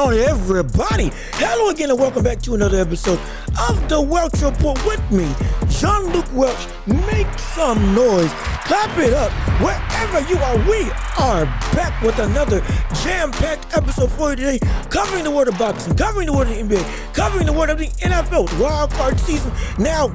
on, everybody? Hello again, and welcome back to another episode of the Welch Report with me, John Luke Welch. Make some noise, clap it up, wherever you are. We are back with another jam-packed episode for you today, covering the world of boxing, covering the world of the NBA, covering the world of the NFL. Wild card season now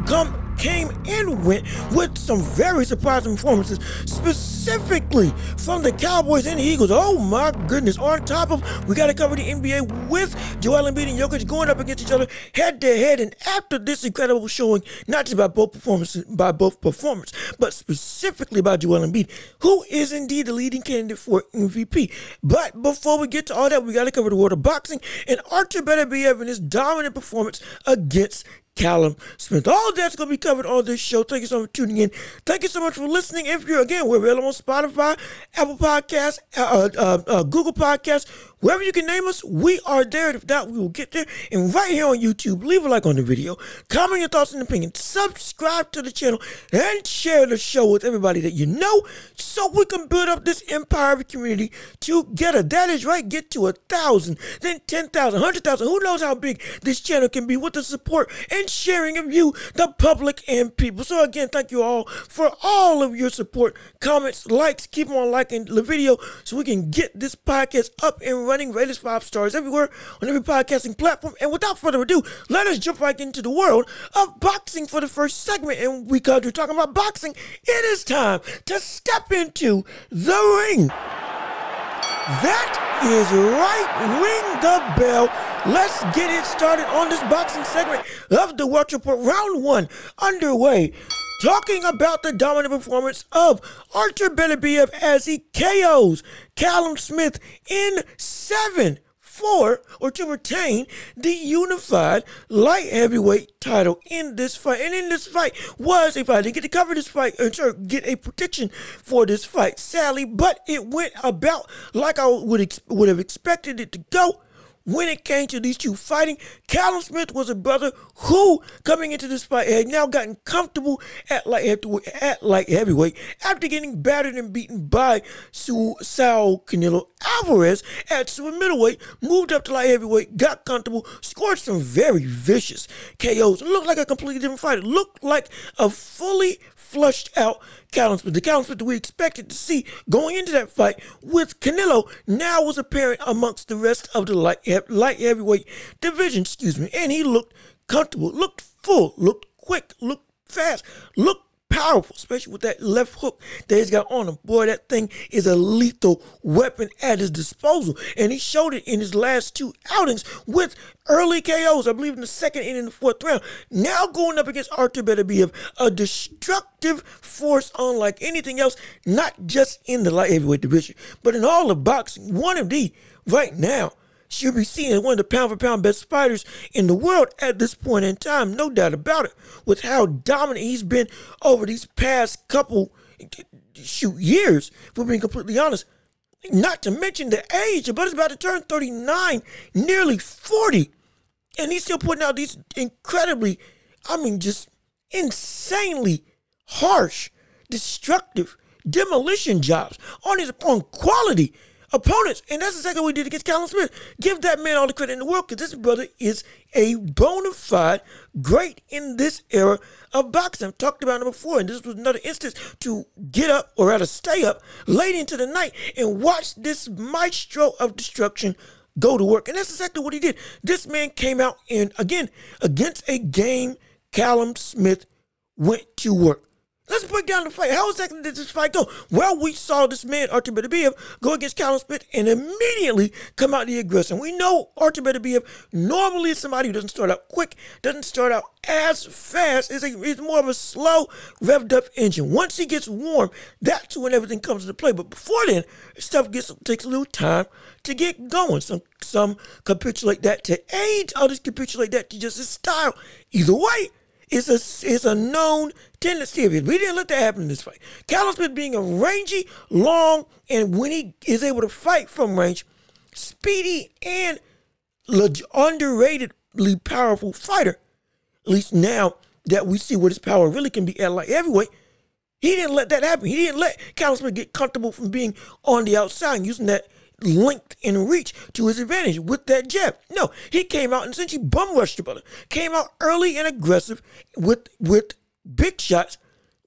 came and went with some very surprising performances, specifically from the Cowboys and the Eagles. Oh my goodness. On top of, we got to cover the NBA with Joel Embiid and Jokic going up against each other head to head. And after this incredible showing, not just by both performers, but specifically by Joel Embiid, who is indeed the leading candidate for MVP. But before we get to all that, we got to cover the world of boxing and Artur Beterbiev and his dominant performance against Callum Smith. All that's going to be covered on this show. Thank you so much for tuning in. Thank you so much for listening. If you're, again, we're available on Spotify, Apple Podcasts, Google Podcasts, wherever you can name us, we are there. If not, we will get there. And right here on YouTube, leave a like on the video, comment your thoughts and opinions, subscribe to the channel, and share the show with everybody that you know so we can build up this empire of a community together. That is right. Get to 1,000, then 10,000, 100,000. Who knows how big this channel can be with the support and sharing of you, the public and people. So again, thank you all for all of your support, comments, likes. Keep on liking the video so we can get this podcast up and running. Rate us 5 stars everywhere on every podcasting platform. And without further ado, let us jump right into the world of boxing for the first segment. And because we're talking about boxing, it is time to step into the ring. That is right. Ring the bell. Let's get it started on this boxing segment of the Welch Report. Round 1 underway. Talking about the dominant performance of Artur Beterbiev as he KOs Callum Smith in 7-4 or to retain the unified light heavyweight title in this fight. And in this fight was a fight. I didn't get to cover this fight and get a prediction for this fight, sadly, but it went about like I would have expected it to go. When it came to these two fighting, Callum Smith was a brother who, coming into this fight, had now gotten comfortable at light heavyweight after getting battered and beaten by Saul Canelo Alvarez at super middleweight, moved up to light heavyweight, got comfortable, scored some very vicious KOs. It looked like a completely different fight. It looked like a fully flushed out Callum Smith. The Callum Smith that we expected to see going into that fight with Canelo now was apparent amongst the rest of the light heavyweight division, and he looked comfortable, looked full, looked quick, looked fast, looked powerful, especially with that left hook that he's got on him. Boy, that thing is a lethal weapon at his disposal, and he showed it in his last 2 outings with early KOs, I believe in the 2nd and in the 4th round. Now going up against Artur Beterbiev, a destructive force unlike anything else, not just in the light heavyweight division, but in all of boxing. One of the, right now, should be seen as one of the pound-for-pound best fighters in the world at this point in time, no doubt about it, with how dominant he's been over these past couple years, if we're being completely honest. Not to mention the age, but he's about to turn 39, nearly 40, and he's still putting out these incredibly, just insanely harsh, destructive demolition jobs on quality opponents, and that's exactly what we did against Callum Smith. Give that man all the credit in the world, because this brother is a bona fide great in this era of boxing. I've talked about it before, and this was another instance to get up, or rather stay up, late into the night and watch this maestro of destruction go to work, and that's exactly what he did. This man came out and, again, against a game, Callum Smith went to work. Let's break down the fight. How exactly did this fight go? Well, we saw this man, Artur Beterbiev, go against Callum Smith and immediately come out the aggression. We know Artur Beterbiev normally is somebody who doesn't start out quick, doesn't start out as fast. It's more of a slow, revved-up engine. Once he gets warm, that's when everything comes into play. But before then, stuff takes a little time to get going. Some capitulate that to age, others capitulate that to just his style. Either way, it's a known tendency of it. We didn't let that happen in this fight. Callum Smith being a rangy, long, and when he is able to fight from range, speedy and underratedly powerful fighter. At least now that we see what his power really can be at light heavyweight, he didn't let that happen. He didn't let Callum Smith get comfortable from being on the outside and using that length and reach to his advantage with that jab. No, he came out and essentially bum rushed the brother. Came out early and aggressive with big shots.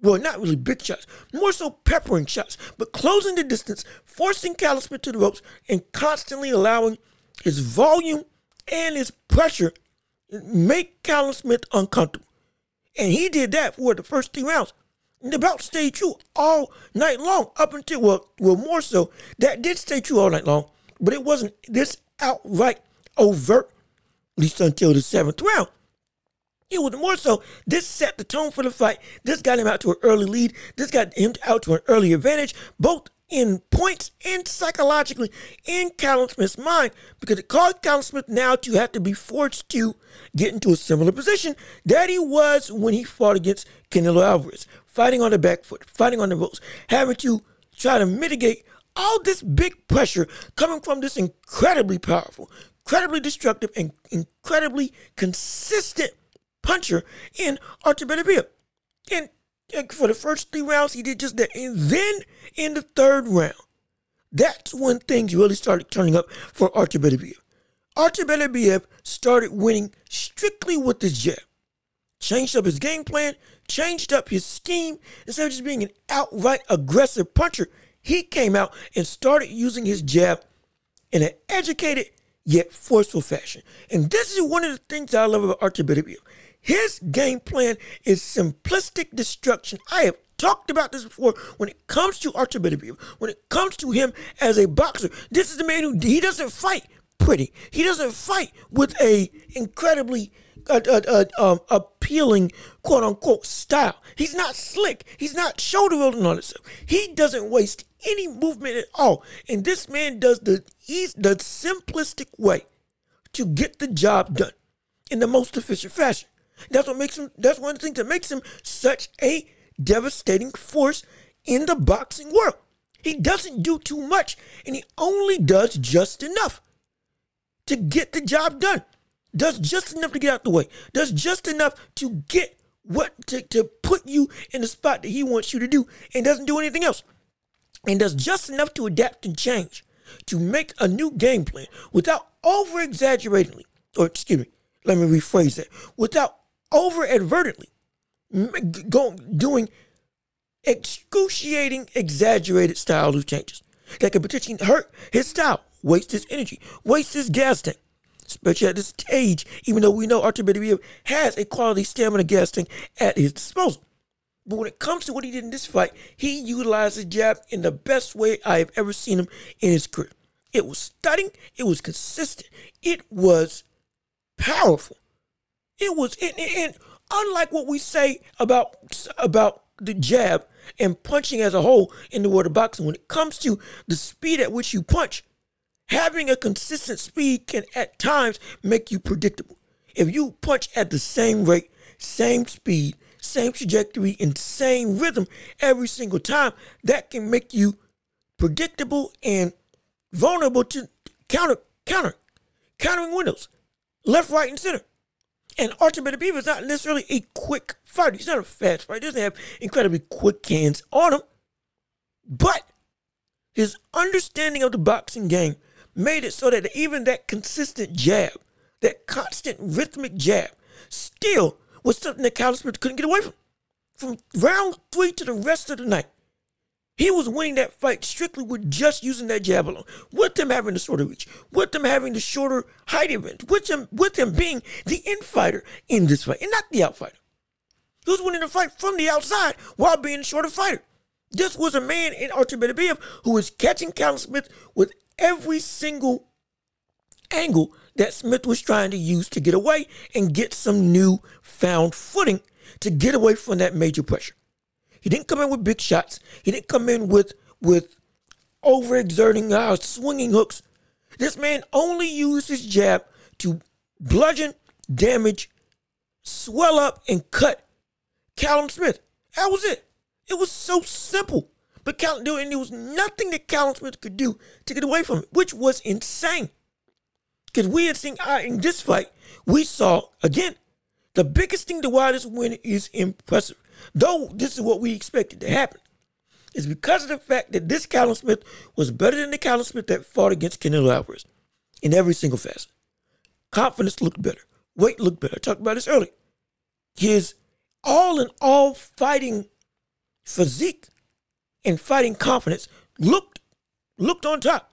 Well, not really big shots, more so peppering shots, but closing the distance, forcing Callisper to the ropes, and constantly allowing his volume and his pressure make Callum Smith uncomfortable. And he did that for the first 3 rounds. And the bout stayed true all night long up until, well, more so, that did stay true all night long, but it wasn't this outright overt, at least until the 7th round. It was more so, this set the tone for the fight. This got him out to an early lead. This got him out to an early advantage, both in points and psychologically in Callum Smith's mind, because it caused Callum Smith now to have to be forced to get into a similar position that he was when he fought against Canelo Alvarez, fighting on the back foot, fighting on the ropes, having to try to mitigate all this big pressure coming from this incredibly powerful, incredibly destructive, and incredibly consistent puncher in Artur Beterbiev. And for the first 3 rounds, he did just that. And then in the 3rd round, that's when things really started turning up for Artur Beterbiev. Artur Beterbiev started winning strictly with his jab. Changed up his game plan, changed up his scheme. Instead of just being an outright aggressive puncher, he came out and started using his jab in an educated yet forceful fashion. And this is one of the things I love about Artur Beterbiev. His game plan is simplistic destruction. I have talked about this before when it comes to Artur Beterbiev, when it comes to him as a boxer. This is the man who, he doesn't fight pretty. He doesn't fight with a incredibly appealing, quote-unquote, style. He's not slick. He's not shoulder-rolling on himself. He doesn't waste any movement at all. And this man does the simplistic way to get the job done in the most efficient fashion. That's what makes him, that's one of the things that makes him such a devastating force in the boxing world. He doesn't do too much, and he only does just enough to get the job done. Does just enough to get out the way. Does just enough to get what, to put you in the spot that he wants you to do, and doesn't do anything else. And does just enough to adapt and change, to make a new game plan without over-exaggeratingly, or excuse me, let me rephrase that, without over-advertently doing excruciating, exaggerated style of changes that could potentially hurt his style, waste his energy, waste his gas tank, especially at this stage, even though we know Artur Beterbiev has a quality stamina gas tank at his disposal. But when it comes to what he did in this fight, he utilized his jab in the best way I have ever seen him in his career. It was stunning. It was consistent. It was powerful. It was, and unlike what we say about the jab and punching as a whole in the world of boxing, when it comes to the speed at which you punch, having a consistent speed can at times make you predictable. If you punch at the same rate, same speed, same trajectory, and same rhythm every single time, that can make you predictable and vulnerable to countering windows, left, right, and center. And Artur Beterbiev is not necessarily a quick fighter. He's not a fast fighter. He doesn't have incredibly quick hands on him. But his understanding of the boxing game made it so that even that consistent jab, that constant rhythmic jab, still was something that Callum Smith couldn't get away from. From round 3 to the rest of the night, he was winning that fight strictly with just using that jab alone, with them having the shorter reach, with them having the shorter height advantage, with him being the in-fighter in this fight, and not the out-fighter. He was winning the fight from the outside while being the shorter fighter. This was a man in Artur Beterbiev who was catching Callum Smith with every single angle that Smith was trying to use to get away and get some new found footing to get away from that major pressure. He didn't come in with big shots. He didn't come in with overexerting swinging hooks. This man only used his jab to bludgeon, damage, swell up, and cut Callum Smith. That was it. It was so simple. But Callum, and there was nothing that Callum Smith could do to get away from it, which was insane. Because we had seen, in this fight, we saw, again, the biggest thing to why this win is impressive. Though this is what we expected to happen. is because of the fact that this Callum Smith was better than the Callum Smith that fought against Canelo Alvarez in every single facet. Confidence looked better. Weight looked better. I talked about this earlier. His all-in-all fighting physique and fighting confidence looked on top.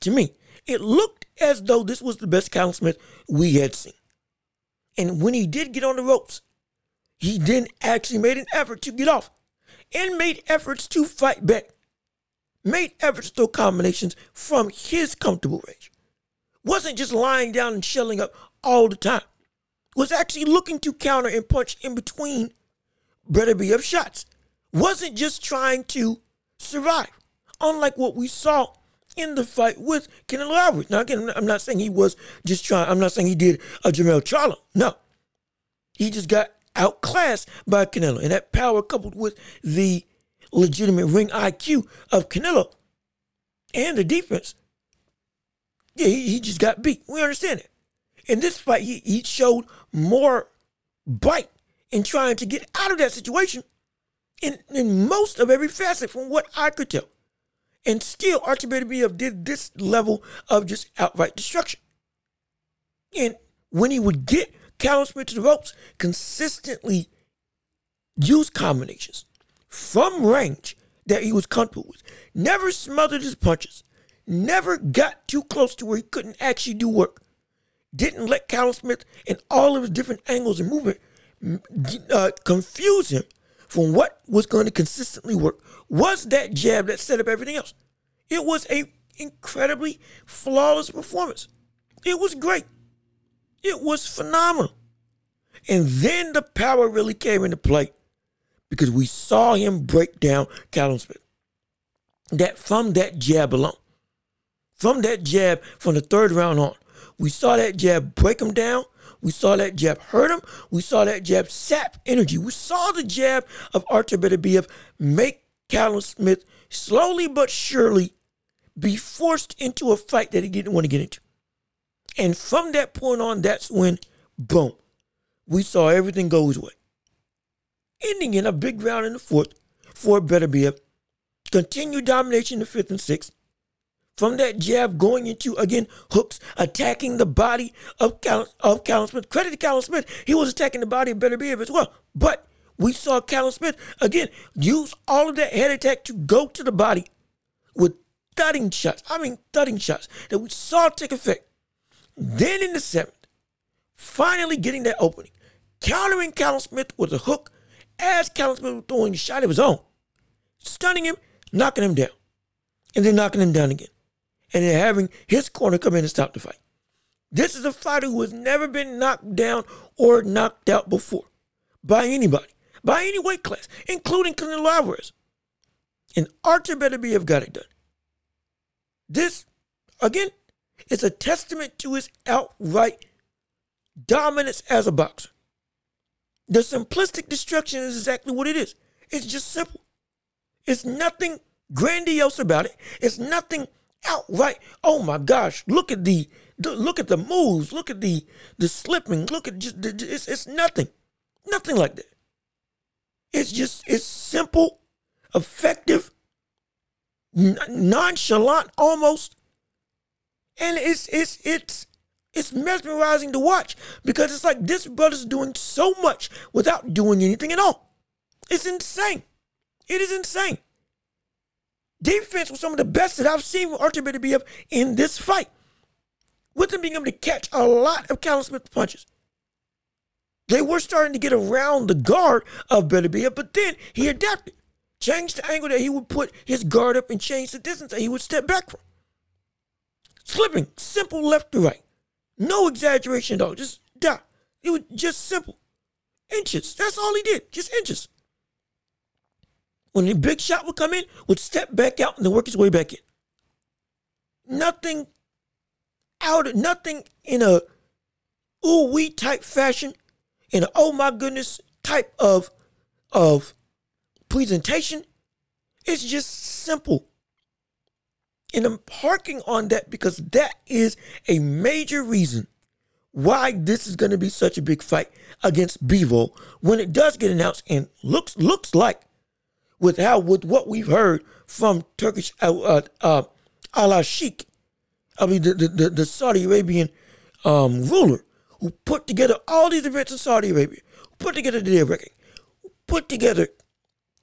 To me, it looked as though this was the best Callum Smith we had seen. And when he did get on the ropes, he then actually made an effort to get off and made efforts to fight back, made efforts to throw combinations from his comfortable range. Wasn't just lying down and shelling up all the time. Was actually looking to counter and punch in between Beterbiev's shots. Wasn't just trying to survive, unlike what we saw in the fight with Canelo Alvarez. Now, again, I'm not saying he was just trying. I'm not saying he did a Jermell Charlo. No. He just got outclassed by Canelo. And that power coupled with the legitimate ring IQ of Canelo and the defense. Yeah, he just got beat. We understand it. In this fight, he showed more bite in trying to get out of that situation in most of every facet from what I could tell. And still, Artur Beterbiev did this level of just outright destruction. And when he would get Callum Smith to the ropes, consistently used combinations from range that he was comfortable with. Never smothered his punches. Never got too close to where he couldn't actually do work. Didn't let Callum Smith and all of his different angles and movement confuse him from what was going to consistently work. Was that jab that set up everything else. It was an incredibly flawless performance. It was great. It was phenomenal. And then the power really came into play because we saw him break down Callum Smith. That from that jab alone. From that jab, from the third round on, we saw that jab break him down. We saw that jab hurt him. We saw that jab sap energy. We saw the jab of Artur Beterbiev make Callum Smith slowly but surely be forced into a fight that he didn't want to get into. And from that point on, that's when, boom, we saw everything go his way. Ending in a big round in the fourth for Beterbiev. Continued domination in the fifth and sixth. From that jab going into, again, hooks, attacking the body of Callum Smith. Credit to Callum Smith. He was attacking the body of Beterbiev as well. But we saw Callum Smith, again, use all of that head attack to go to the body with thudding shots. I mean, thudding shots that we saw take effect. Then in the seventh, finally getting that opening, countering Callum Smith with a hook as Callum Smith was throwing a shot of his own, stunning him, knocking him down, and then knocking him down again. And then having his corner come in and stop the fight. This is a fighter who has never been knocked down or knocked out before by anybody, by any weight class, including Canelo Alvarez. And Artur Beterbiev got it done. This, again, is a testament to his outright dominance as a boxer. The simplistic destruction is exactly what it is. It's just simple. It's nothing grandiose about it. It's nothing outright, oh my gosh, look at the moves, look at the slipping, look at just, it's nothing like that. It's just, it's simple, effective, nonchalant almost, and it's mesmerizing to watch because it's like this brother's doing so much without doing anything at all. It's insane. It is insane. Defense was some of the best that I've seen with Artur Beterbiev in this fight. With him being able to catch a lot of Callum Smith's punches. They were starting to get around the guard of Beterbiev, but then he adapted. Changed the angle that he would put his guard up and changed the distance that he would step back from. Slipping, simple left to right. No exaggeration at all, just down. It was just simple. Inches, that's all he did, just inches. When the big shot would come in, would step back out and then work his way back in. Nothing in a ooh-wee type fashion, in a oh my goodness type of presentation. It's just simple. And I'm parking on that because that is a major reason why this is going to be such a big fight against Bivol when it does get announced and looks like with how with what we've heard from Turkish Al-Sheikh, I mean the Saudi Arabian ruler who put together all these events in Saudi Arabia, who put together the deal record, who put together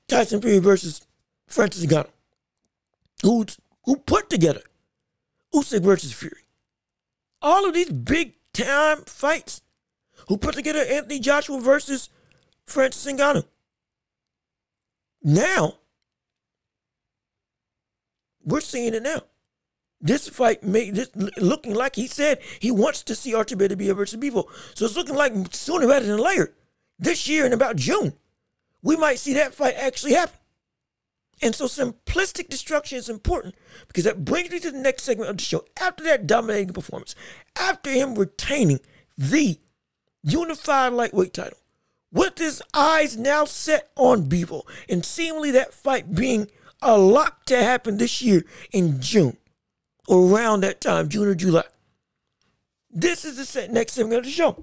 Tyson Fury versus Francis Ngannou, who put together Usyk versus Fury, all of these big time fights, who put together Anthony Joshua versus Francis Ngannou. Now, we're seeing it now. This fight made this looking like he said he wants to see Artur Beterbiev versus Bivol. So it's looking like sooner rather than later, this year in about June, we might see that fight actually happen. And so simplistic destruction is important because that brings me to the next segment of the show. After that dominating performance, after him retaining the unified lightweight title, with his eyes now set on Bivol and seemingly that fight being a lot to happen this year in June, or around that time, June or July. This is the next segment of the show.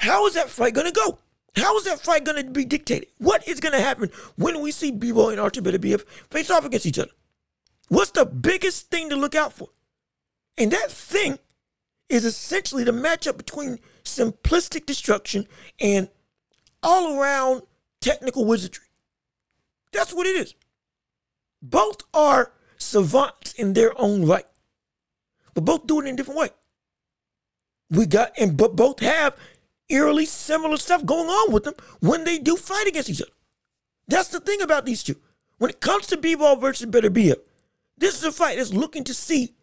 How is that fight going to go? How is that fight going to be dictated? What is going to happen when we see Bivol and Artur Beterbiev face off against each other? What's the biggest thing to look out for? And that thing is essentially the matchup between simplistic destruction and all-around technical wizardry. That's what it is. Both are savants in their own right, but both do it in a different way. But both have eerily similar stuff going on with them when they do fight against each other. That's the thing about these two. When it comes to Bivol versus Beterbiev, this is a fight that's looking to see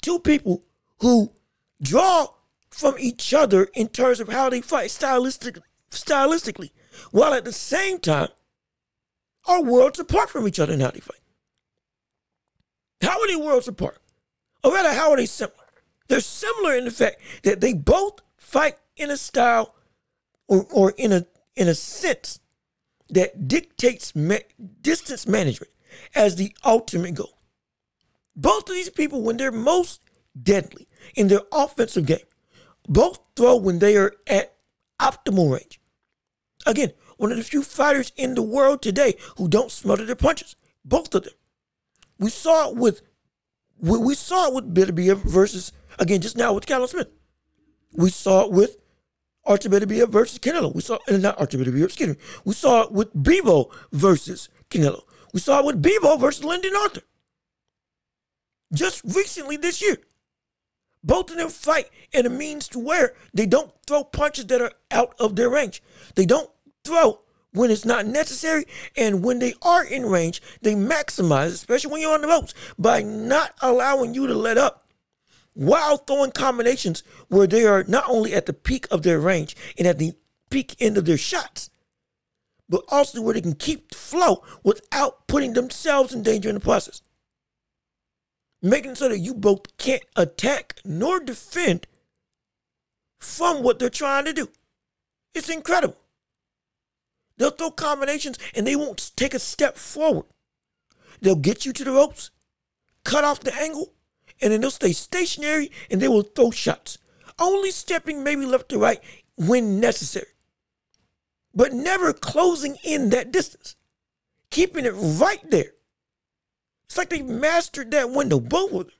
two people who draw from each other in terms of how they fight stylistically, while at the same time are worlds apart from each other in how they fight. How are they worlds apart? Or rather, how are they similar? They're similar in the fact that they both fight in a style or in a sense that dictates distance management as the ultimate goal. Both of these people, when they're most deadly in their offensive game, both throw when they are at optimal range. Again, one of the few fighters in the world today who don't smother their punches. Both of them. We saw it with Beterbiev versus, again, just now with Callum Smith. We saw it with Artur Beterbiev versus Canelo. We saw it with Bivol versus Canelo. We saw it with Bivol versus Lyndon Arthur. Just recently this year. Both of them fight in a means to where they don't throw punches that are out of their range. They don't throw when it's not necessary, and when they are in range, they maximize, especially when you're on the ropes, by not allowing you to let up while throwing combinations where they are not only at the peak of their range and at the peak end of their shots, but also where they can keep the flow without putting themselves in danger in the process. Making so that you both can't attack nor defend from what they're trying to do. It's incredible. They'll throw combinations and they won't take a step forward. They'll get you to the ropes, cut off the angle, and then they'll stay stationary and they will throw shots. Only stepping maybe left to right when necessary. But never closing in that distance. Keeping it right there. It's like they mastered that window, both of them.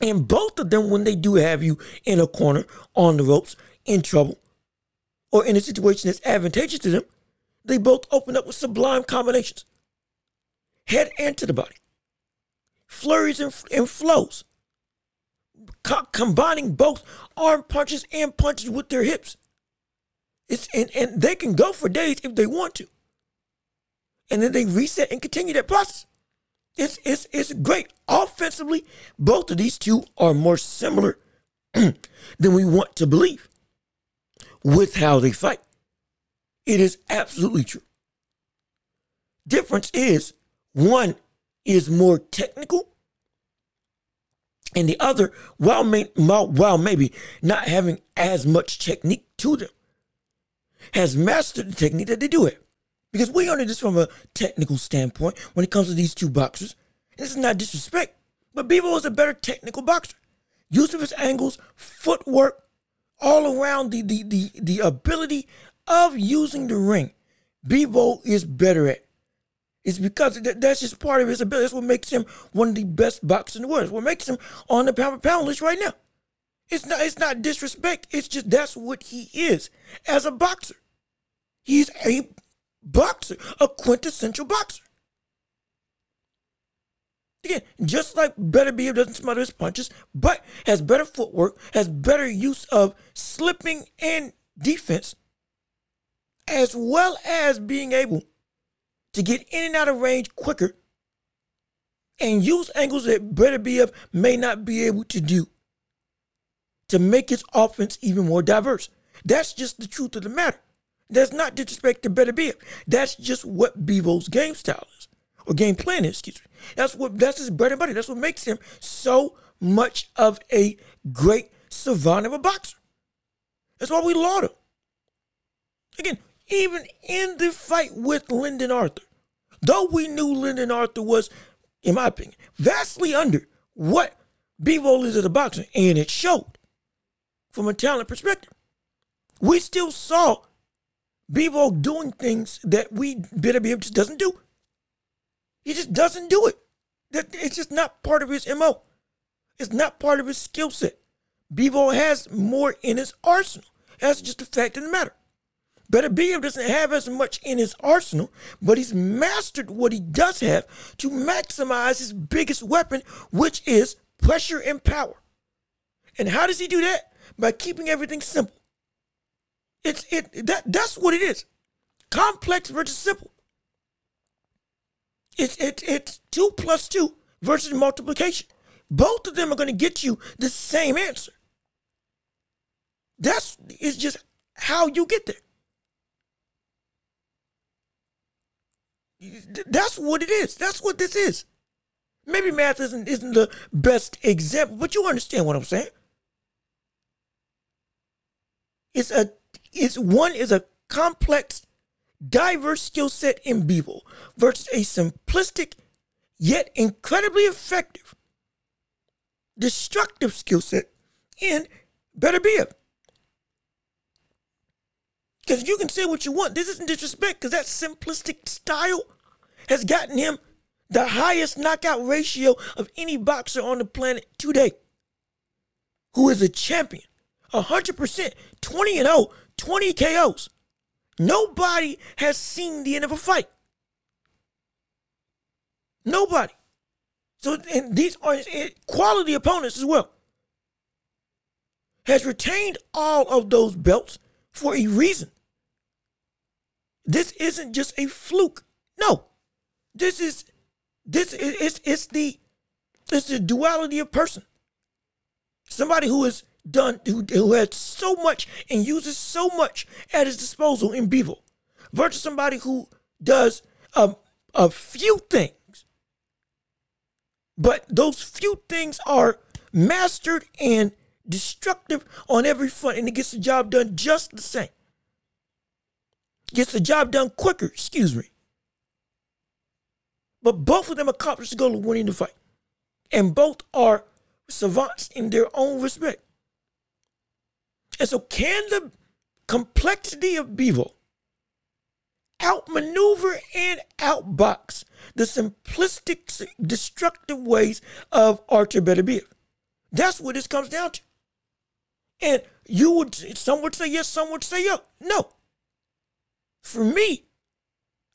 And both of them, when they do have you in a corner, on the ropes, in trouble, or in a situation that's advantageous to them, they both open up with sublime combinations. Head and to the body. Flurries and flows. Combining both arm punches and punches with their hips. And they can go for days if they want to. And then they reset and continue that process. It's great. Offensively, both of these two are more similar than we want to believe with how they fight. It is absolutely true. Difference is one is more technical and the other, while maybe not having as much technique to them, has mastered the technique that they do have. Because we honor this from a technical standpoint when it comes to these two boxers. This is not disrespect, but Bivol is a better technical boxer. Use of his angles, footwork, all around the ability of using the ring Bivol is better at. It's because that's just part of his ability. That's what makes him one of the best boxers in the world. It's what makes him on the pound list right now. It's not disrespect. It's just that's what he is as a boxer. He's a boxer, a quintessential boxer. Again, just like Beterbiev doesn't smother his punches, but has better footwork, has better use of slipping and defense, as well as being able to get in and out of range quicker and use angles that Beterbiev may not be able to do to make his offense even more diverse. That's just the truth of the matter. That's not disrespect to Beterbiev. That's just what Bivol's game style is, or game plan is, excuse me. That's his bread and butter. That's what makes him so much of a great savant of a boxer. That's why we laud him. Again, even in the fight with Lyndon Arthur, though we knew Lyndon Arthur was, in my opinion, vastly under what Bivol is as a boxer, and it showed from a talent perspective, we still saw Bivol doing things that Beterbiev just doesn't do. He just doesn't do it. It's just not part of his MO. It's not part of his skill set. Bivol has more in his arsenal. That's just a fact of the matter. Beterbiev doesn't have as much in his arsenal, but he's mastered what he does have to maximize his biggest weapon, which is pressure and power. And how does he do that? By keeping everything simple. That's what it is. Complex versus simple. It's 2 plus 2 versus multiplication. Both of them are going to get you the same answer. It's just how you get there. That's what it is. That's what this is. Maybe math isn't the best example, but you understand what I'm saying. It's a complex, diverse skill set in Bivol versus a simplistic yet incredibly effective, destructive skill set in Beterbiev. Because you can say what you want. This isn't disrespect, because that simplistic style has gotten him the highest knockout ratio of any boxer on the planet today, who is a champion, 100%, 20-0, 20 KOs. Nobody has seen the end of a fight. Nobody. So, and these are quality opponents as well. Has retained all of those belts for a reason. This isn't just a fluke. No. It's the duality of person. Somebody who is done, who has so much and uses so much at his disposal in Bivol, versus somebody who does a few things, but those few things are mastered and destructive on every front, and it gets the job done just the same. Gets the job done quicker, excuse me. But both of them accomplish the goal of winning the fight, and both are savants in their own respect. And so can the complexity of Bivol outmaneuver and outbox the simplistic, destructive ways of Artur Beterbiev? That's what this comes down to. And some would say yes, some would say no. For me,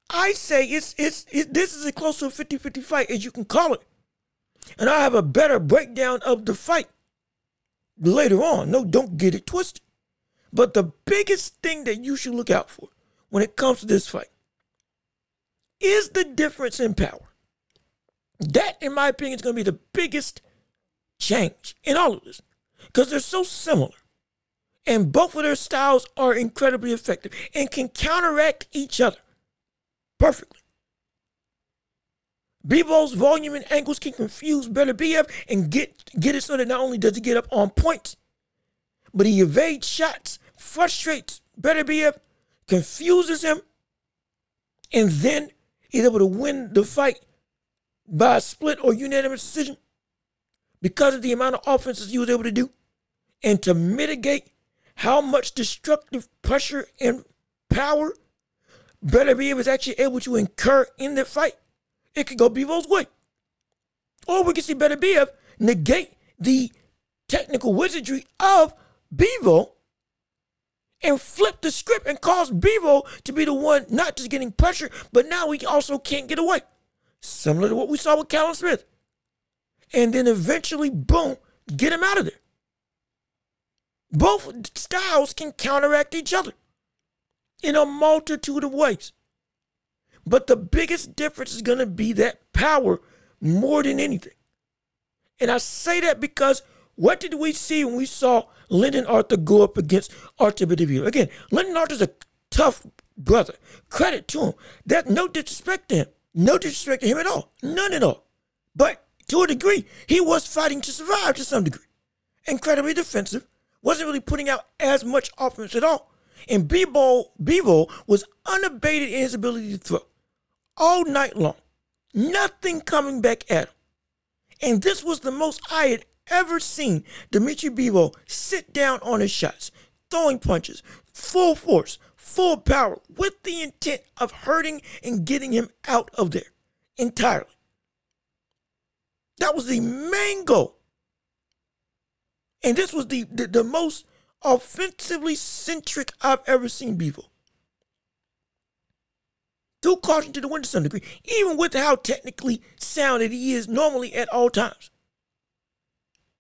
I say this is as close to a 50-50 fight as you can call it. And I have a better breakdown of the fight later on. No, don't get it twisted. But the biggest thing that you should look out for when it comes to this fight is the difference in power. That, in my opinion, is going to be the biggest change in all of this, because they're so similar. And both of their styles are incredibly effective and can counteract each other perfectly. Bivol's volume and angles can confuse Beterbiev and get it so that not only does he get up on points, but he evades shots, frustrates Beterbiev, confuses him, and then he's able to win the fight by a split or unanimous decision because of the amount of offenses he was able to do and to mitigate how much destructive pressure and power Beterbiev was actually able to incur in the fight, it could go Bivol's way. Or we could see Beterbiev negate the technical wizardry of Bivol and flip the script and cause Bivol to be the one not just getting pressure, but now we also can't get away. Similar to what we saw with Callum Smith. And then eventually, boom, get him out of there. Both styles can counteract each other in a multitude of ways. But the biggest difference is going to be that power more than anything. And I say that because what did we see when we saw Lyndon Arthur go up against Artur Beterbiev? Again, Lyndon Arthur's a tough brother. Credit to him. That's no disrespect to him. No disrespect to him at all. None at all. But to a degree, he was fighting to survive to some degree. Incredibly defensive. Wasn't really putting out as much offense at all. And Bivol was unabated in his ability to throw all night long. Nothing coming back at him. And this was the most I had ever seen Dmitry Bivol sit down on his shots, throwing punches, full force, full power, with the intent of hurting and getting him out of there entirely. That was the main goal. And this was the most offensively centric I've ever seen Bivol. Threw caution to the wind to some degree, even with how technically sound that he is normally at all times.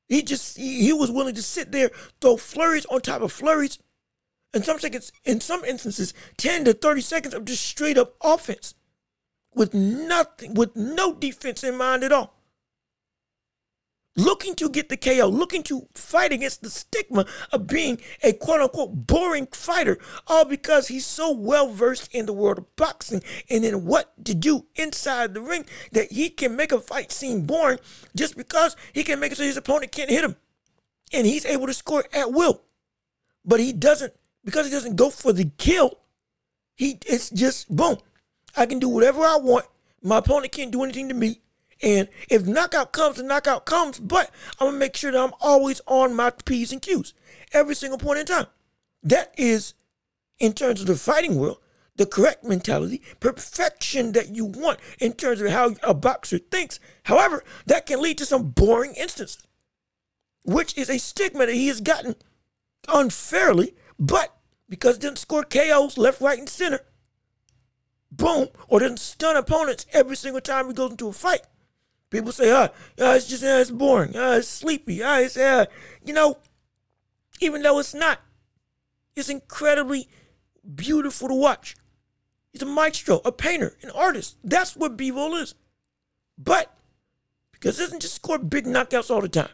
He was willing to sit there, throw flurries on top of flurries. In some instances, 10 to 30 seconds of just straight up offense with nothing, with no defense in mind at all. Looking to get the KO, looking to fight against the stigma of being a quote-unquote boring fighter, all because he's so well-versed in the world of boxing and in what to do inside the ring that he can make a fight seem boring just because he can make it so his opponent can't hit him. And he's able to score at will. But he doesn't, because he doesn't go for the kill, it's just, boom, I can do whatever I want. My opponent can't do anything to me. And if knockout comes, the knockout comes, but I'm going to make sure that I'm always on my P's and Q's every single point in time. That is, in terms of the fighting world, the correct mentality, perfection that you want in terms of how a boxer thinks. However, that can lead to some boring instances, which is a stigma that he has gotten unfairly, but because he didn't score KOs left, right, and center, boom, or doesn't stun opponents every single time he goes into a fight. People say, it's boring, it's sleepy, even though it's not. It's incredibly beautiful to watch. He's a maestro, a painter, an artist. That's what Bivol is. But, because he doesn't just score big knockouts all the time,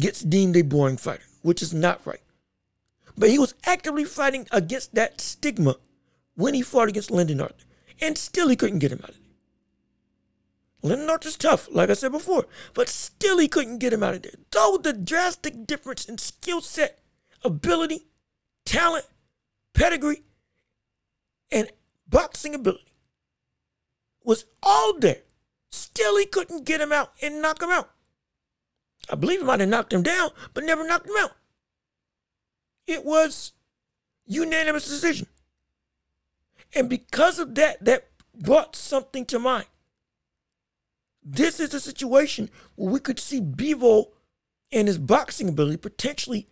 gets deemed a boring fighter, which is not right. But he was actively fighting against that stigma when he fought against Lyndon Arthur, and still he couldn't get him out of there. Lyndon Arthur's tough, like I said before, but still he couldn't get him out of there. Though the drastic difference in skill set, ability, talent, pedigree, and boxing ability was all there, still he couldn't get him out and knock him out. I believe he might have knocked him down, but never knocked him out. It was unanimous decision. And because of that, that brought something to mind. This is a situation where we could see Bivol and his boxing ability potentially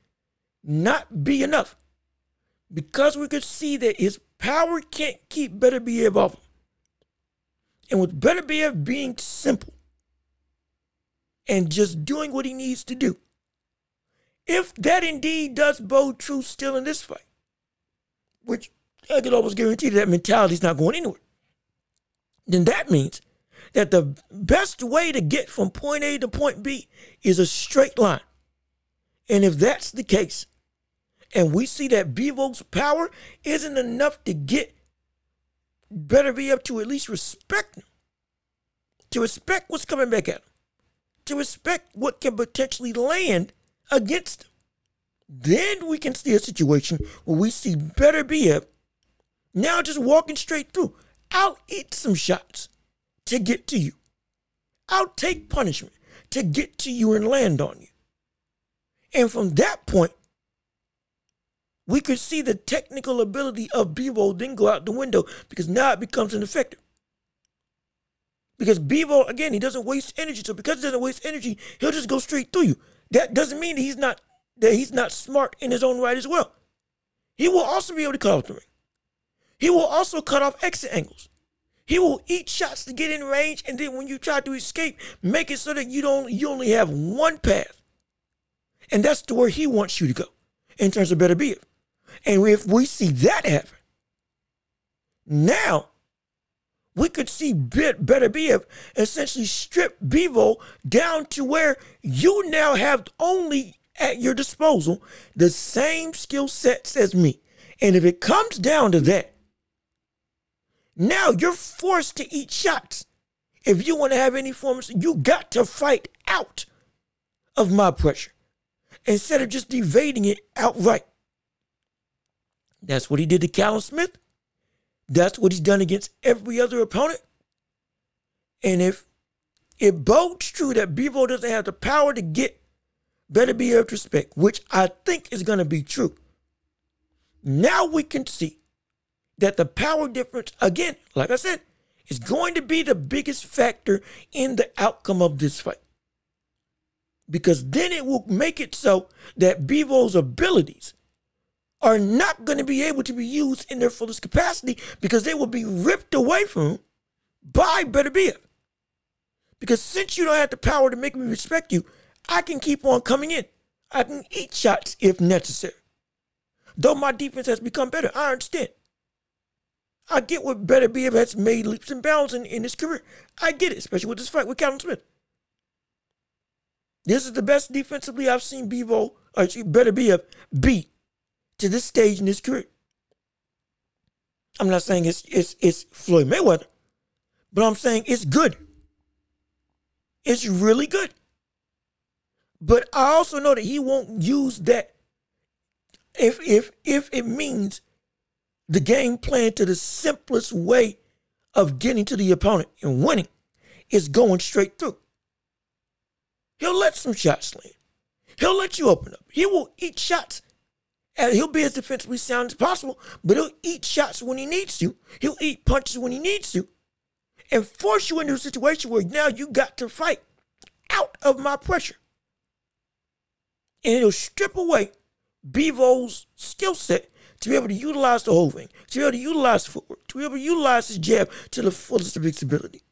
not be enough. Because we could see that his power can't keep Beterbiev off him. And with Beterbiev being simple and just doing what he needs to do, if that indeed does bode true still in this fight, which I could almost guarantee that mentality is not going anywhere, then that means that the best way to get from point A to point B is a straight line. And if that's the case, and we see that Bivol's power isn't enough to get Beterbiev to at least respect him, to respect what's coming back at him, to respect what can potentially land against him, then we can see a situation where we see Beterbiev now just walking straight through. I'll eat some shots to get to you. I'll take punishment to get to you and land on you. And from that point, we could see the technical ability of Bivol then go out the window because now it becomes ineffective. Because Bivol, again, he doesn't waste energy. So because he doesn't waste energy, he'll just go straight through you. That doesn't mean that he's not smart in his own right as well. He will also be able to cut off the ring. He will also cut off exit angles. He will eat shots to get in range, and then when you try to escape, make it so that you only have one path. And that's to where he wants you to go in terms of Beterbiev. And if we see that happen, now we could see Beterbiev essentially strip Bivol down to where you now have only at your disposal the same skill sets as me. And if it comes down to that, now you're forced to eat shots. If you want to have any form of, you got to fight out of my pressure instead of just evading it outright. That's what he did to Callum Smith. That's what he's done against every other opponent. And if it bodes true that Bivol doesn't have the power to get Beterbiev to respect, which I think is going to be true, now we can see that the power difference, again, like I said, is going to be the biggest factor in the outcome of this fight. Because then it will make it so that Bivol's abilities are not going to be able to be used in their fullest capacity because they will be ripped away from him by Beterbiev. Because since you don't have the power to make me respect you, I can keep on coming in. I can eat shots if necessary. Though my defense has become better, I understand. I get what Beterbiev has made leaps and bounds in his career. I get it, especially with this fight with Callum Smith. This is the best defensively I've seen Beterbiev beat to this stage in his career. I'm not saying it's Floyd Mayweather, but I'm saying it's good. It's really good. But I also know that he won't use that if it means the game plan to the simplest way of getting to the opponent and winning is going straight through. He'll let some shots land. He'll let you open up. He will eat shots. And he'll be as defensively sound as possible, but he'll eat shots when he needs to. He'll eat punches when he needs to and force you into a situation where now you got to fight out of my pressure. And it'll strip away Bivol's skill set to be able to utilize the whole thing, to be able to utilize footwork, to be able to utilize his jab to the fullest of its ability,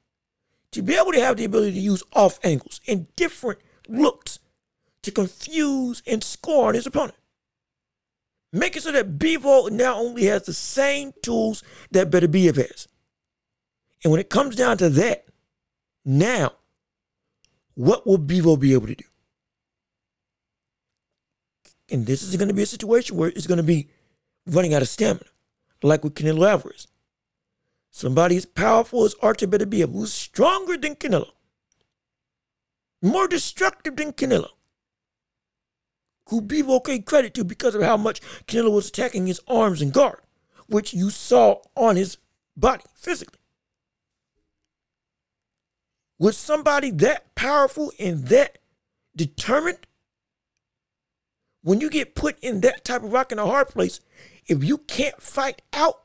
to be able to have the ability to use off angles and different looks to confuse and score on his opponent. Make it so that Bivol now only has the same tools that Beterbiev has. And when it comes down to that, now, what will Bivol be able to do? And this is going to be a situation where it's going to be running out of stamina, like with Canelo Alvarez. Somebody as powerful as Artur Beterbiev, who's stronger than Canelo, more destructive than Canelo, who Bivol gave credit to because of how much Canelo was attacking his arms and guard, which you saw on his body physically. With somebody that powerful and that determined, when you get put in that type of rock in a hard place, if you can't fight out,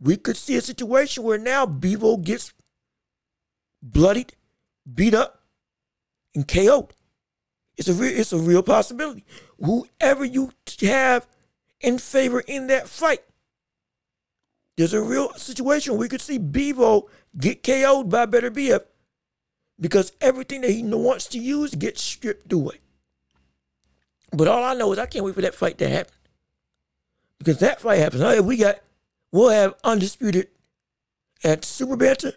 we could see a situation where now Bivol gets bloodied, beat up, and KO'd. It's a real possibility. Whoever you have in favor in that fight, there's a real situation where we could see Bivol get KO'd by Beterbiev because everything that he wants to use gets stripped away. But all I know is I can't wait for that fight to happen. Because that fight happens. We'll have Undisputed at Super Banter,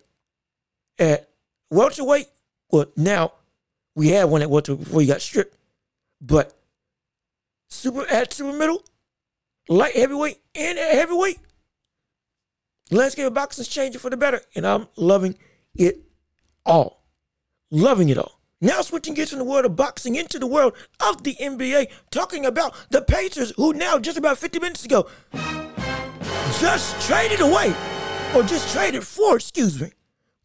at welterweight. Well, now we had one at welterweight before he got stripped. But super middle, light heavyweight, and at heavyweight. Landscape of boxing is changing for the better. And I'm loving it all. Loving it all. Now switching gears from the world of boxing into the world of the NBA, talking about the Pacers, who now just about 50 minutes ago just traded for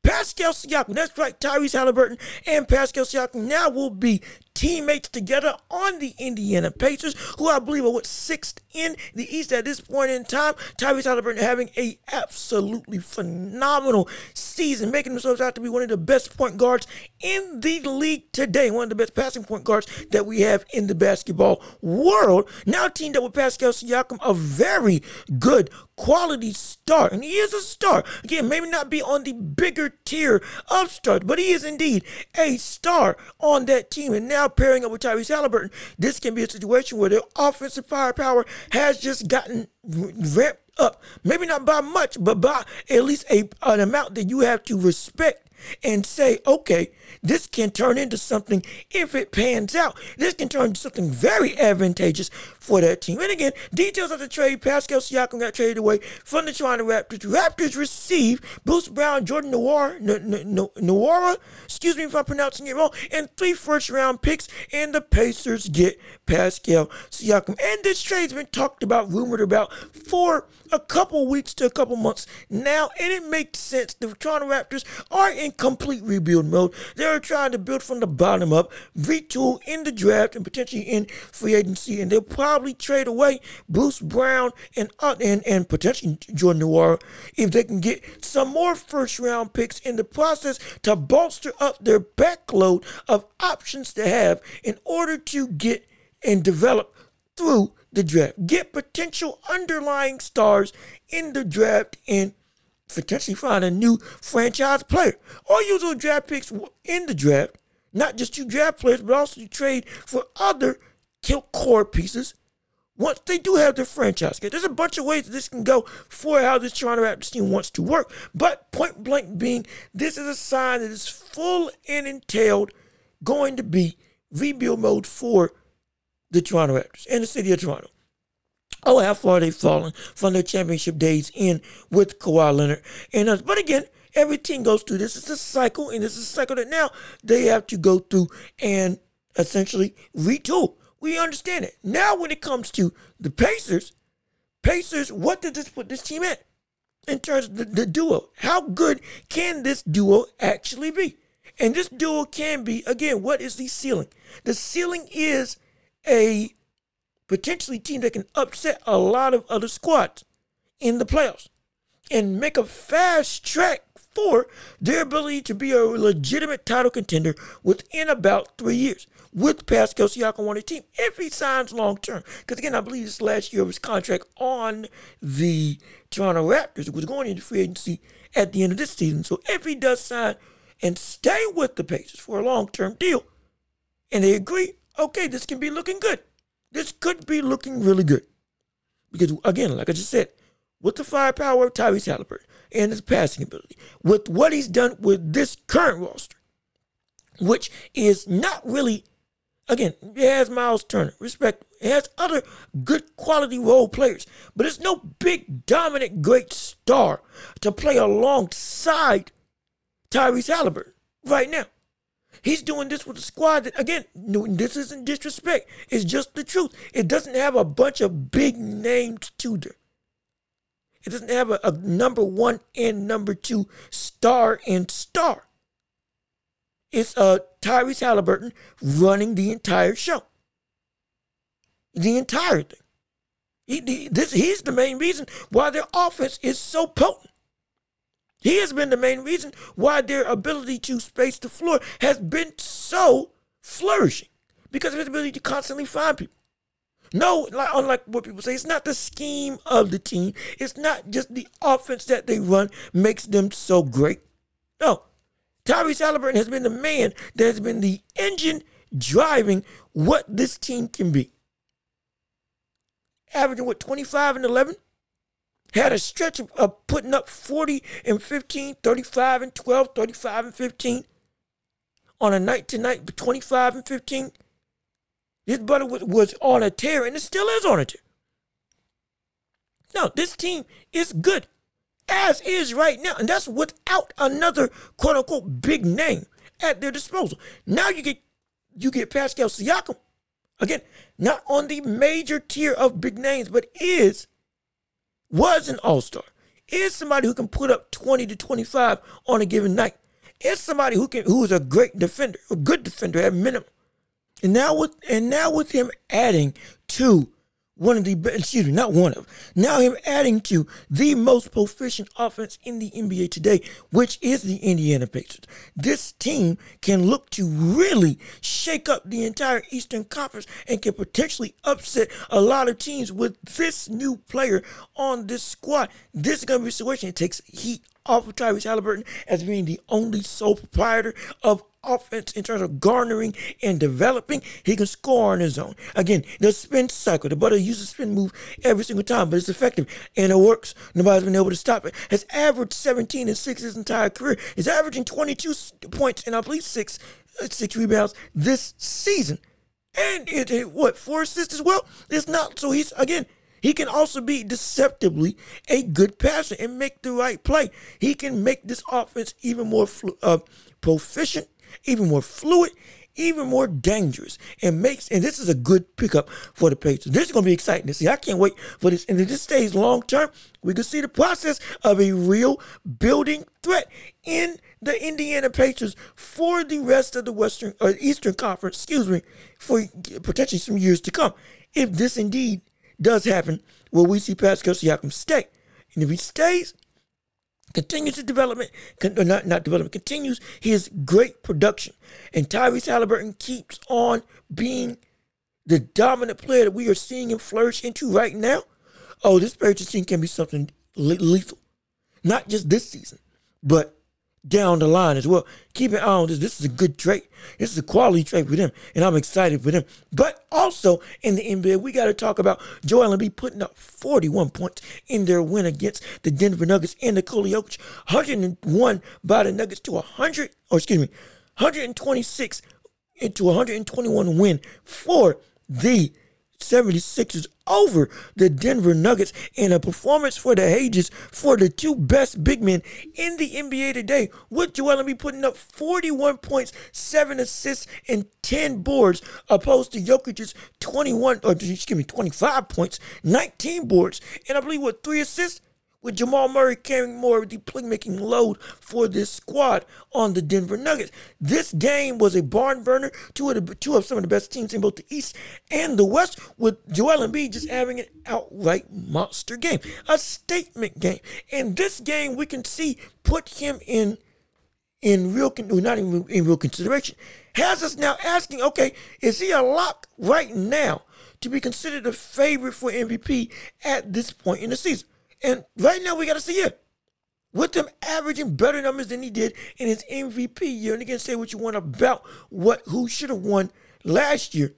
Pascal Siakam. That's right, Tyrese Halliburton and Pascal Siakam now will be teammates together on the Indiana Pacers, who I believe are what, 6th in the East at this point in time. Tyrese Halliburton having a absolutely phenomenal season, making themselves out to be one of the best point guards in the league today, one of the best passing point guards that we have in the basketball world. Now teamed up with Pascal Siakam, a very good quality star, and he is a star. Again, maybe not be on the bigger tier of stars, but he is indeed a star on that team. And now pairing up with Tyrese Halliburton, this can be a situation where their offensive firepower has just gotten ramped up. Maybe not by much, but by at least an amount that you have to respect and say, okay, this can turn into something if it pans out. This can turn into something very advantageous for that team. And again, details of the trade: Pascal Siakam got traded away from the Toronto Raptors. Raptors receive Bruce Brown, Jordan Nwora, excuse me if I'm pronouncing it wrong, and 3 first-round picks, and the Pacers get Pascal Siakam. And this trade's been talked about, rumored about, for a couple weeks to a couple months now, and it makes sense. The Toronto Raptors are in complete rebuild mode. They're trying to build from the bottom up, retool in the draft and potentially in free agency, and they'll probably trade away Bruce Brown and potentially Jordan Nwora if they can get some more first-round picks in the process to bolster up their backload of options to have in order to get and develop through the draft. Get potential underlying stars in the draft and potentially find a new franchise player. Or use those draft picks in the draft, not just to draft players, but also to trade for other core pieces once they do have their franchise. There's a bunch of ways that this can go for how this Toronto Raptors team wants to work. But point blank being, this is a sign that is full and entailed going to be rebuild mode for the Toronto Raptors and the city of Toronto. Oh, how far they've fallen from their championship days in with Kawhi Leonard and us. But again, every team goes through this. It's a cycle, and this is a cycle that now they have to go through and essentially retool. We understand it. Now when it comes to the Pacers, what did this put this team at in terms of the duo? How good can this duo actually be? And this duo can be, again, what is the ceiling? The ceiling is a potentially team that can upset a lot of other squads in the playoffs and make a fast track for their ability to be a legitimate title contender within about 3 years with Pascal Siakam on the team, if he signs long-term. Because, again, I believe this last year of his contract on the Toronto Raptors was going into free agency at the end of this season. So if he does sign and stay with the Pacers for a long-term deal and they agree, okay, this can be looking good. This could be looking really good. Because, again, like I just said, with the firepower of Tyrese Halliburton and his passing ability, with what he's done with this current roster, which is not really, again, it has Miles Turner, respect. It has other good quality role players. But it's no big, dominant, great star to play alongside Tyrese Halliburton right now. He's doing this with a squad that, again, this isn't disrespect. It's just the truth. It doesn't have a bunch of big names to them. It doesn't have a number one and number two star and star. It's Tyrese Halliburton running the entire show. The entire thing. He's the main reason why their offense is so potent. He has been the main reason why their ability to space the floor has been so flourishing, because of his ability to constantly find people. No, unlike what people say, it's not the scheme of the team. It's not just the offense that they run makes them so great. No, Tyrese Halliburton has been the man that has been the engine driving what this team can be. Averaging, 25 and 11? Had a stretch of putting up 40 and 15, 35 and 12, 35 and 15. On a night-to-night, 25 and 15. This brother was on a tear, and it still is on a tear. No, this team is good, as is right now. And that's without another, quote-unquote, big name at their disposal. Now you get Pascal Siakam. Again, not on the major tier of big names, but was an all-star, is somebody who can put up 20 to 25 on a given night, is somebody who is a great defender, a good defender at minimum, And now with him adding to one of the best, excuse me, not one of, now him adding to the most proficient offense in the NBA today, which is the Indiana Pacers. This team can look to really shake up the entire Eastern Conference and can potentially upset a lot of teams with this new player on this squad. This is going to be a situation that takes heat off of Tyrese Halliburton as being the only sole proprietor of offense in terms of garnering and developing. He can score on his own. Again, the spin cycle, the brother uses spin move every single time, but it's effective and it works. Nobody's been able to stop it. Has averaged 17 and 6 his entire career. Is averaging 22 points and I believe six rebounds this season. And it what, 4 assists as well? It's not, so he's, again, he can also be deceptively a good passer and make the right play. He can make this offense even more proficient, even more fluid, even more dangerous, and this is a good pickup for the Patriots. This is going to be exciting to see. I can't wait for this. And if this stays long term, we can see the process of a real building threat in the Indiana Pacers for the rest of the Western or Eastern Conference, for potentially some years to come. If this indeed does happen, will we see Pascal Siakam stay? And if he stays, continues his development, continues his great production, and Tyrese Halliburton keeps on being the dominant player that we are seeing him flourish into right now, oh, this Patriots team can be something lethal. Not just this season, but down the line as well. Keep an eye on this. This is a good trait. This is a quality trait for them, and I'm excited for them. But also in the NBA, we got to talk about Joel Embiid putting up 41 points in their win against the Denver Nuggets and Nikola Jokic, 101 by the Nuggets to 126 into 121 win for the 76ers over the Denver Nuggets, in a performance for the ages for the two best big men in the NBA today, with Joel Embiid putting up 41 points, 7 assists, and 10 boards, opposed to Jokic's 25 points, 19 boards, and I believe 3 assists, with Jamal Murray carrying more of the playmaking load for this squad on the Denver Nuggets. This game was a barn burner, two of some of the best teams in both the East and the West, with Joel Embiid just having an outright monster game, a statement game. And this game we can see put him in real consideration. Has us now asking, okay, is he a lock right now to be considered a favorite for MVP at this point in the season? And right now, we got to see it. With him averaging better numbers than he did in his MVP year, and you can say what you want about who should have won last year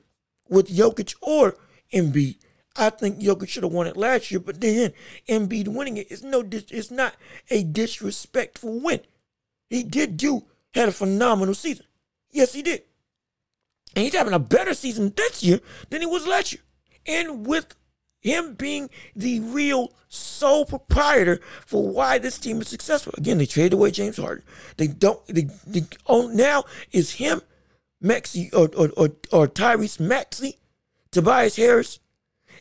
with Jokic or Embiid. I think Jokic should have won it last year, but then Embiid winning it is it's not a disrespectful win. He had a phenomenal season. Yes, he did. And he's having a better season this year than he was last year. And with him being the real sole proprietor for why this team is successful. Again, they traded away James Harden. Now is him, Maxey or Tyrese Maxey, Tobias Harris,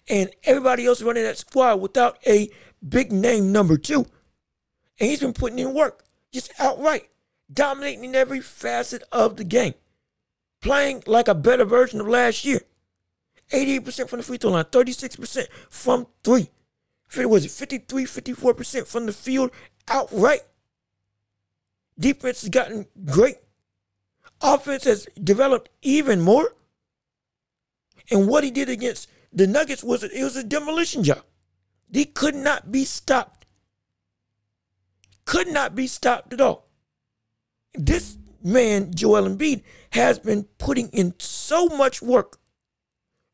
and everybody else running that squad without a big name number 2. And he's been putting in work just outright, dominating in every facet of the game, playing like a better version of last year. 88% from the free throw line, 36% from 3. 54% from the field outright. Defense has gotten great. Offense has developed even more. And what he did against the Nuggets was a demolition job. He could not be stopped. Could not be stopped at all. This man, Joel Embiid, has been putting in so much work.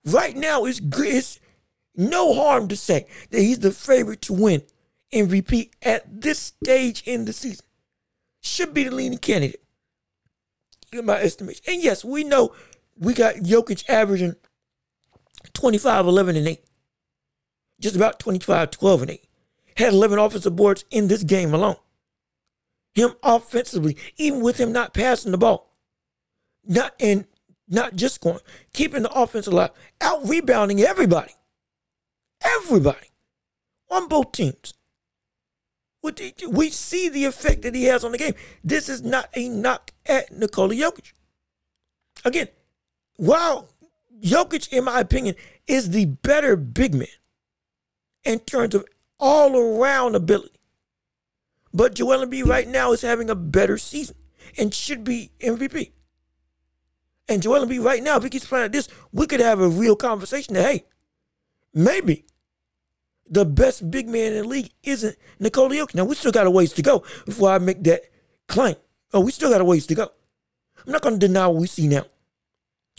Right now, it's no harm to say that he's the favorite to win MVP at this stage in the season. Should be the leading candidate, in my estimation. And yes, we know we got Jokic averaging 25, 11, and 8. Just about 25, 12, and 8. Had 11 offensive boards in this game alone. Him offensively, even with him not passing the ball. Not just scoring, keeping the offense alive, out-rebounding everybody on both teams. We see the effect that he has on the game. This is not a knock at Nikola Jokic. Again, while Jokic, in my opinion, is the better big man in terms of all-around ability, but Joel Embiid right now is having a better season and should be MVP. And Joel Embiid right now, if he keeps playing like this, we could have a real conversation that, hey, maybe the best big man in the league isn't Nikola Jokic. Now, we still got a ways to go before I make that claim. Oh, we still got a ways to go. I'm not going to deny what we see now.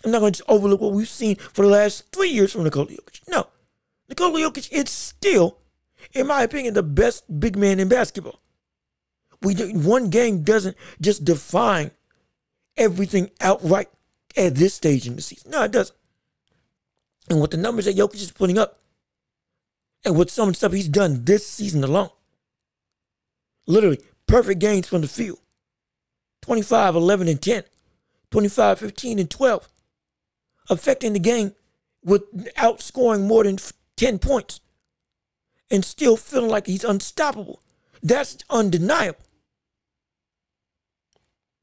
I'm not going to just overlook what we've seen for the last 3 years from Nikola Jokic. No. Nikola Jokic is still, in my opinion, the best big man in basketball. One game doesn't just define everything outright at this stage in the season. No, it doesn't. And with the numbers that Jokic is putting up, and with some stuff he's done this season alone, literally perfect games from the field, 25, 11, and 10, 25, 15, and 12, affecting the game without scoring more than 10 points, and still feeling like he's unstoppable. That's undeniable.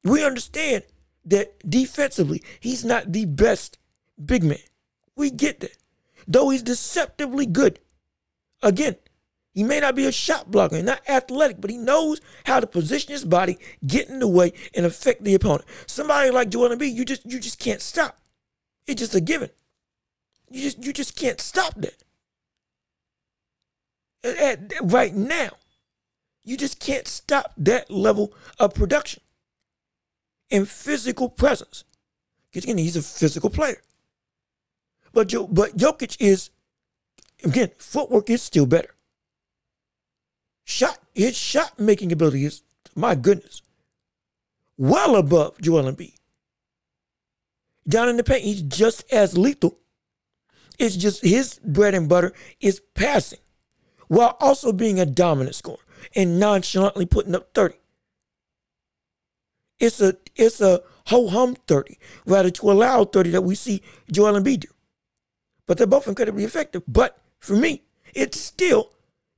We understand that defensively, he's not the best big man. We get that. Though he's deceptively good. Again, he may not be a shot blocker and not athletic, but he knows how to position his body, get in the way, and affect the opponent. Somebody like Joel Embiid, you just can't stop. It's just a given. You just can't stop that. Right now, you just can't stop that level of production and physical presence. Because again, he's a physical player. But Jokic is, again, footwork is still better. His shot-making ability is, my goodness, well above Joel Embiid. Down in the paint, he's just as lethal. It's just his bread and butter is passing, while also being a dominant scorer and nonchalantly putting up 30. It's a ho-hum 30, rather to allow 30 that we see Joel Embiid do. But they're both incredibly effective. But for me, it's still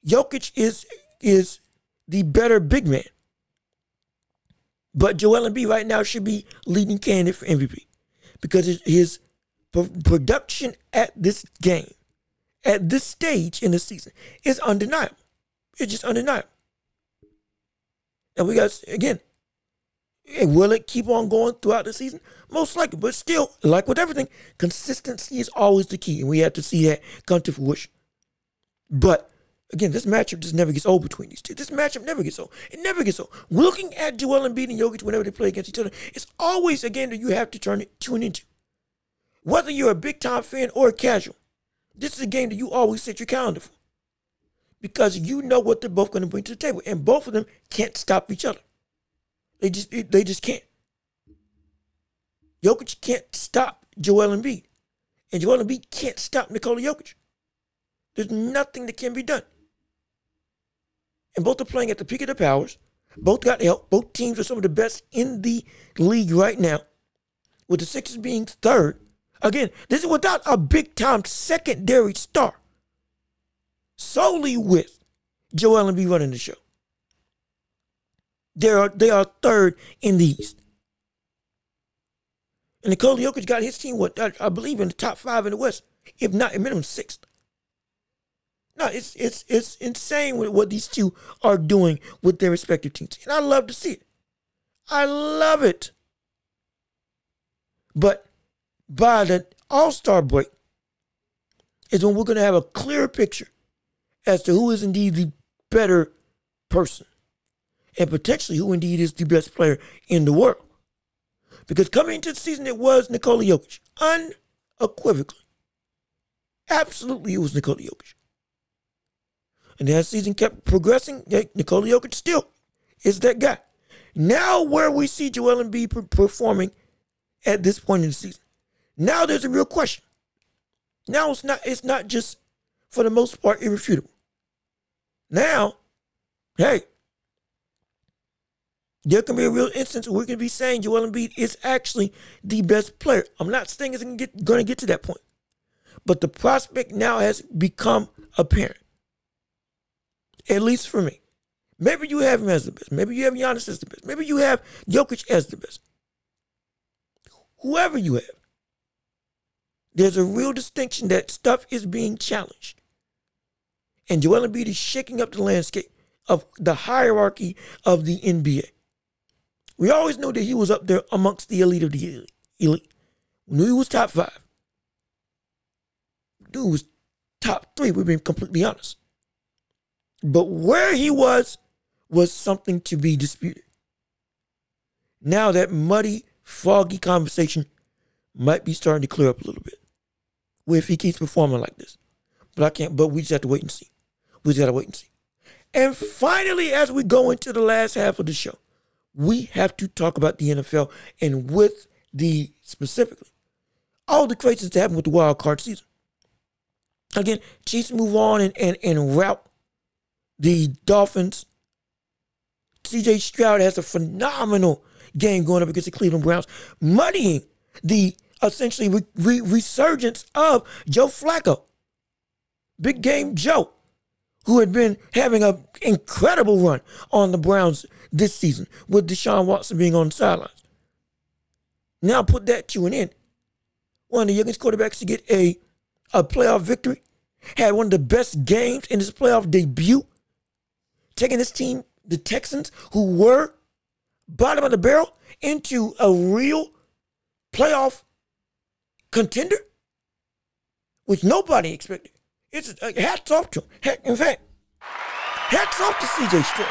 Jokic is the better big man. But Joel Embiid right now should be leading candidate for MVP because his production at this game, at this stage in the season, is undeniable. It's just undeniable. And we got, again, and will it keep on going throughout the season? Most likely. But still, like with everything, consistency is always the key. And we have to see that come to fruition. But, again, this matchup just never gets old between these two. This matchup never gets old. It never gets old. Looking at Joel Embiid and Jokic whenever they play against each other, it's always a game that you have to tune into. Whether you're a big-time fan or a casual, this is a game that you always set your calendar for. Because you know what they're both going to bring to the table. And both of them can't stop each other. They just can't. Jokic can't stop Joel Embiid. And Joel Embiid can't stop Nikola Jokic. There's nothing that can be done. And both are playing at the peak of their powers. Both got help. Both teams are some of the best in the league right now, with the Sixers being third. Again, this is without a big-time secondary star. Solely with Joel Embiid running the show. They are third in the East. And Nikola Jokic got his team, what I believe, in the top five in the West, if not at minimum sixth. No, it's insane what these two are doing with their respective teams. And I love to see it. I love it. But by the All-Star break is when we're going to have a clearer picture as to who is indeed the better person. And potentially who indeed is the best player in the world. Because coming into the season, it was Nikola Jokic. Unequivocally. Absolutely, it was Nikola Jokic. And as the season kept progressing, Nikola Jokic still is that guy. Now where we see Joel Embiid performing at this point in the season. Now there's a real question. Now it's not just, for the most part, irrefutable. Now, hey, there can be a real instance where we can be saying Joel Embiid is actually the best player. I'm not saying it's going to get to that point. But the prospect now has become apparent. At least for me. Maybe you have him as the best. Maybe you have Giannis as the best. Maybe you have Jokic as the best. Whoever you have, There's a real distinction that stuff is being challenged. And Joel Embiid is shaking up the landscape of the hierarchy of the NBA. We always knew that he was up there amongst the elite of the elite. We knew he was top five. Dude was top three, we're being completely honest. But where he was something to be disputed. Now that muddy, foggy conversation might be starting to clear up a little bit if he keeps performing like this. But we just have to wait and see. We just got to wait and see. And finally, as we go into the last half of the show, we have to talk about the NFL and with the specifically all the craziness that happened with the wild card season. Again, Chiefs move on and route the Dolphins. C.J. Stroud has a phenomenal game going up against the Cleveland Browns, muddying the essentially resurgence of Joe Flacco. Big game Joe, who had been having an incredible run on the Browns this season with Deshaun Watson being on the sidelines. Now put that to an end. One of the youngest quarterbacks to get a playoff victory. Had one of the best games in his playoff debut. Taking this team, the Texans, who were bottom of the barrel, into a real playoff contender, which nobody expected. It's hats off to him. Hats off to C.J. Stroud.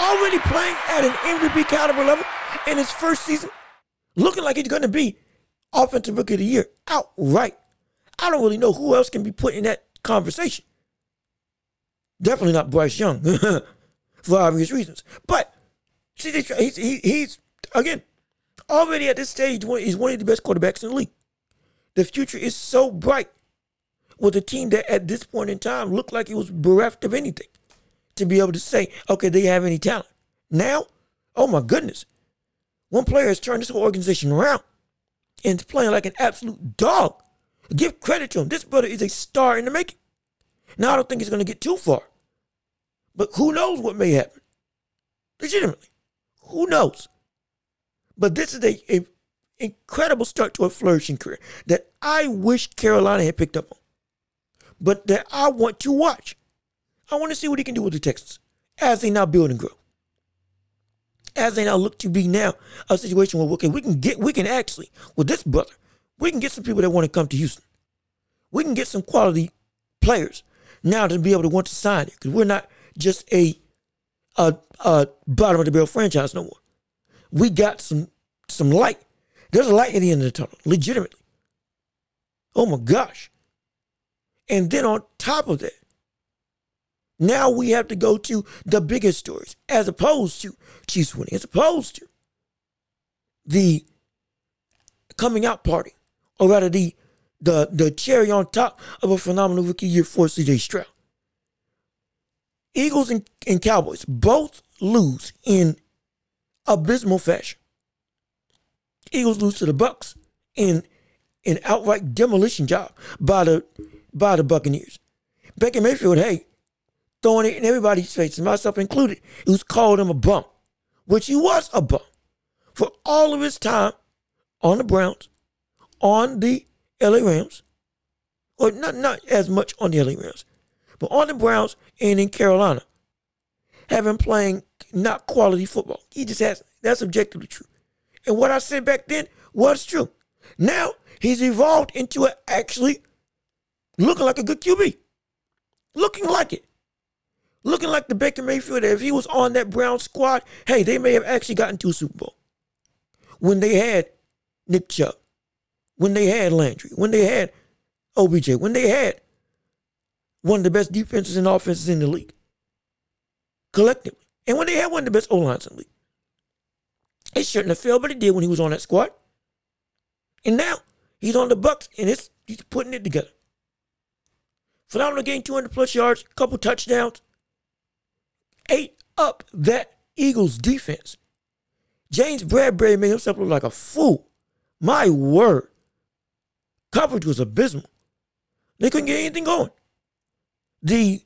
Already playing at an MVP caliber level in his first season, looking like he's going to be Offensive Rookie of the Year outright. I don't really know who else can be put in that conversation. Definitely not Bryce Young for obvious reasons. But C.J. Stroud, he's again already at this stage. He's one of the best quarterbacks in the league. The future is so bright with a team that at this point in time looked like it was bereft of anything to be able to say, okay, they have any talent. Now, oh my goodness, one player has turned this whole organization around and is playing like an absolute dog. Give credit to him. This brother is a star in the making. Now, I don't think he's going to get too far, but who knows what may happen? Legitimately, who knows? But this is an incredible start to a flourishing career that I wish Carolina had picked up on, but that I want to watch. I want to see what he can do with the Texans as they now build and grow. As they now look to be now a situation where okay, we can actually, with this brother, we can get some people that want to come to Houston. We can get some quality players now to be able to want to sign it, because we're not just a bottom of the barrel franchise no more. We got some light. There's a light at the end of the tunnel, legitimately. Oh my gosh. And then on top of that, now we have to go to the biggest stories, as opposed to Chiefs winning, as opposed to the coming out party, or rather the cherry on top of a phenomenal rookie year for C.J. Stroud. Eagles and Cowboys both lose in abysmal fashion. Eagles lose to the Bucs in an outright demolition job by the Buccaneers. Baker Mayfield, hey, throwing it in everybody's face, myself included, who's called him a bum, which he was a bum for all of his time on the Browns, on the LA Rams, or not as much on the LA Rams, but on the Browns and in Carolina, having playing not quality football. He just hasn't. That's objectively true. And what I said back then was true. Now he's evolved into actually looking like a good QB. Looking like it. Looking like the Baker Mayfield that if he was on that Browns squad, hey, they may have actually gotten to a Super Bowl. When they had Nick Chubb, when they had Landry, when they had OBJ, when they had one of the best defenses and offenses in the league, collectively. And when they had one of the best O-lines in the league. It shouldn't have failed, but it did when he was on that squad. And now he's on the Bucks, and he's putting it together. Phenomenal game, 200-plus yards, couple touchdowns. Ate up that Eagles defense. James Bradberry made himself look like a fool. My word. Coverage was abysmal. They couldn't get anything going. The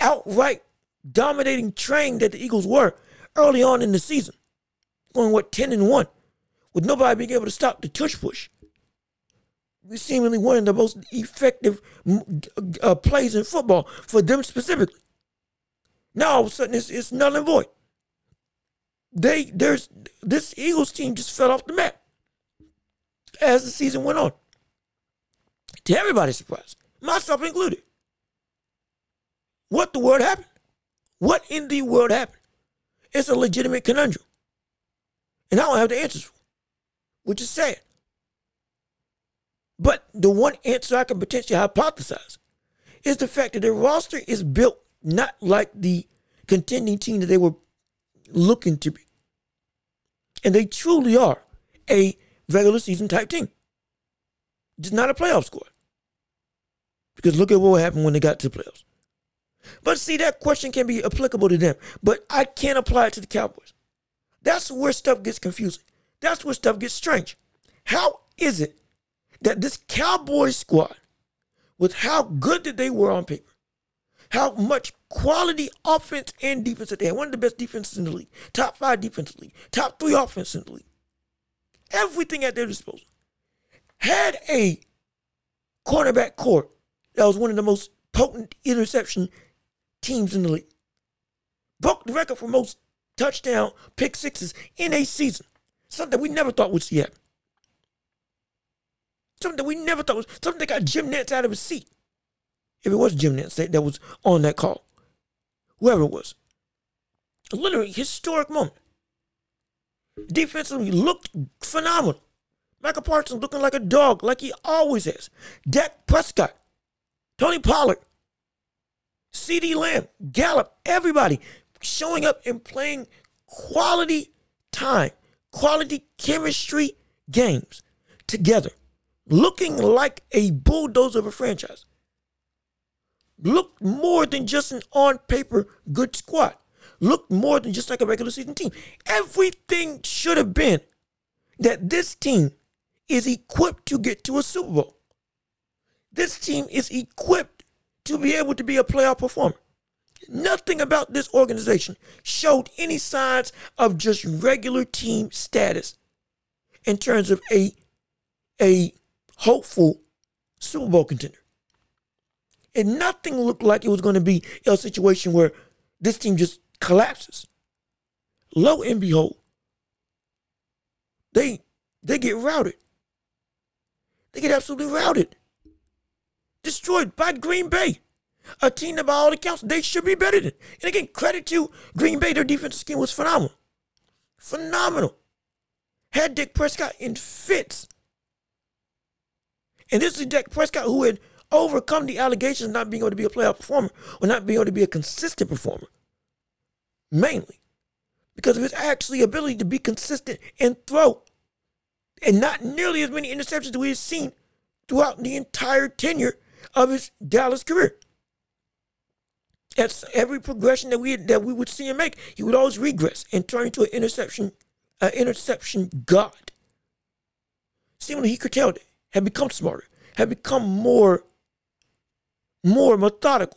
outright dominating train that the Eagles were early on in the season, going, 10-1, with nobody being able to stop the tush push. seemingly one of the most effective plays in football for them specifically. Now all of a sudden it's null and void. This Eagles team just fell off the map as the season went on. To everybody's surprise, myself included. What the world happened? What in the world happened? It's a legitimate conundrum. And I don't have the answers for it, which is sad. But the one answer I can potentially hypothesize is the fact that their roster is built not like the contending team that they were looking to be. And they truly are a regular season type team. Just not a playoff squad. Because look at what happened when they got to the playoffs. But see, that question can be applicable to them, but I can't apply it to the Cowboys. That's where stuff gets confusing. That's where stuff gets strange. How is it that this Cowboys squad, with how good that they were on paper, how much quality offense and defense that they had, one of the best defenses in the league, top 5 defense in the league, top 3 offense in the league, everything at their disposal, had a cornerback core that was one of the most potent interception teams in the league, broke the record for most touchdown pick sixes in a season, something we never thought would see happen. Something that got Jim Nantz out of his seat. If it was Jim Nantz that was on that call, whoever it was. A literally historic moment. Defensively looked phenomenal. Michael Parsons looking like a dog, like he always has. Dak Prescott, Tony Pollard, CeeDee Lamb, Gallup, everybody showing up and playing quality time, quality chemistry games together. Looking like a bulldozer of a franchise. Looked more than just an on-paper good squad. Looked more than just like a regular season team. Everything should have been that this team is equipped to get to a Super Bowl. This team is equipped to be able to be a playoff performer. Nothing about this organization showed any signs of just regular team status in terms of a hopeful Super Bowl contender. And nothing looked like it was going to be a situation where this team just collapses. Lo and behold, they get routed. They get absolutely routed. Destroyed by Green Bay, a team that by all accounts they should be better than. And again, credit to Green Bay, their defensive scheme was phenomenal. Phenomenal. Had Dak Prescott in fits. And this is Dak Prescott, who had overcome the allegations of not being able to be a playoff performer or not being able to be a consistent performer, mainly because of his actually ability to be consistent and throw, and not nearly as many interceptions that we have seen throughout the entire tenure of his Dallas career. That's every progression that we would see him make. He would always regress and turn into an interception god. Seemingly, he curtailed it. Had become smarter, had become more methodical,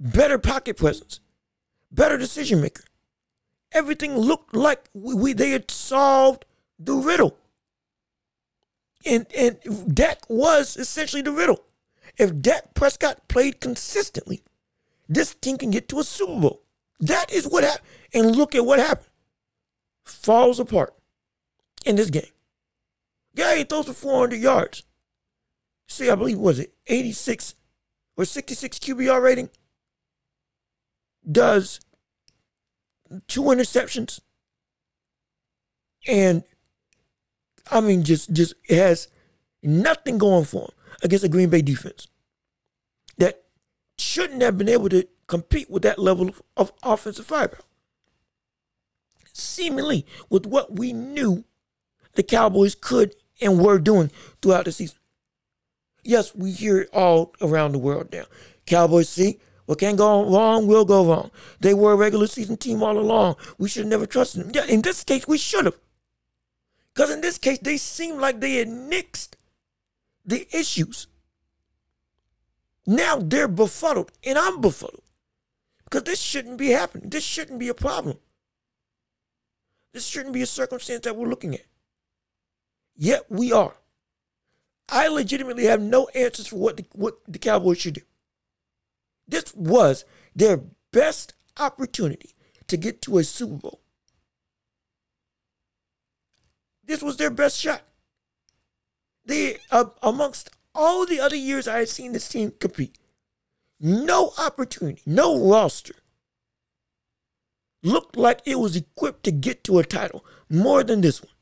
better pocket presence, better decision maker. Everything looked like they had solved the riddle. And Dak was essentially the riddle. If Dak Prescott played consistently, this team can get to a Super Bowl. That is what happened. And look at what happened. Falls apart in this game. Yeah, he throws for 400 yards. See, I believe, was it 86 or 66 QBR rating? Does 2 interceptions. And, I mean, just has nothing going for him against a Green Bay defense that shouldn't have been able to compete with that level of offensive firepower. Seemingly, with what we knew the Cowboys could and were doing throughout the season. Yes, we hear it all around the world now. Cowboys, see, what can go wrong will go wrong. They were a regular season team all along. We should have never trusted them. Yeah, in this case, we should have. Because in this case, they seemed like they had nixed the issues. Now they're befuddled, and I'm befuddled. Because this shouldn't be happening. This shouldn't be a problem. This shouldn't be a circumstance that we're looking at. Yet we are. I legitimately have no answers for what the Cowboys should do. This was their best opportunity to get to a Super Bowl. This was their best shot. They, amongst all the other years I had seen this team compete, no opportunity, no roster looked like it was equipped to get to a title more than this one,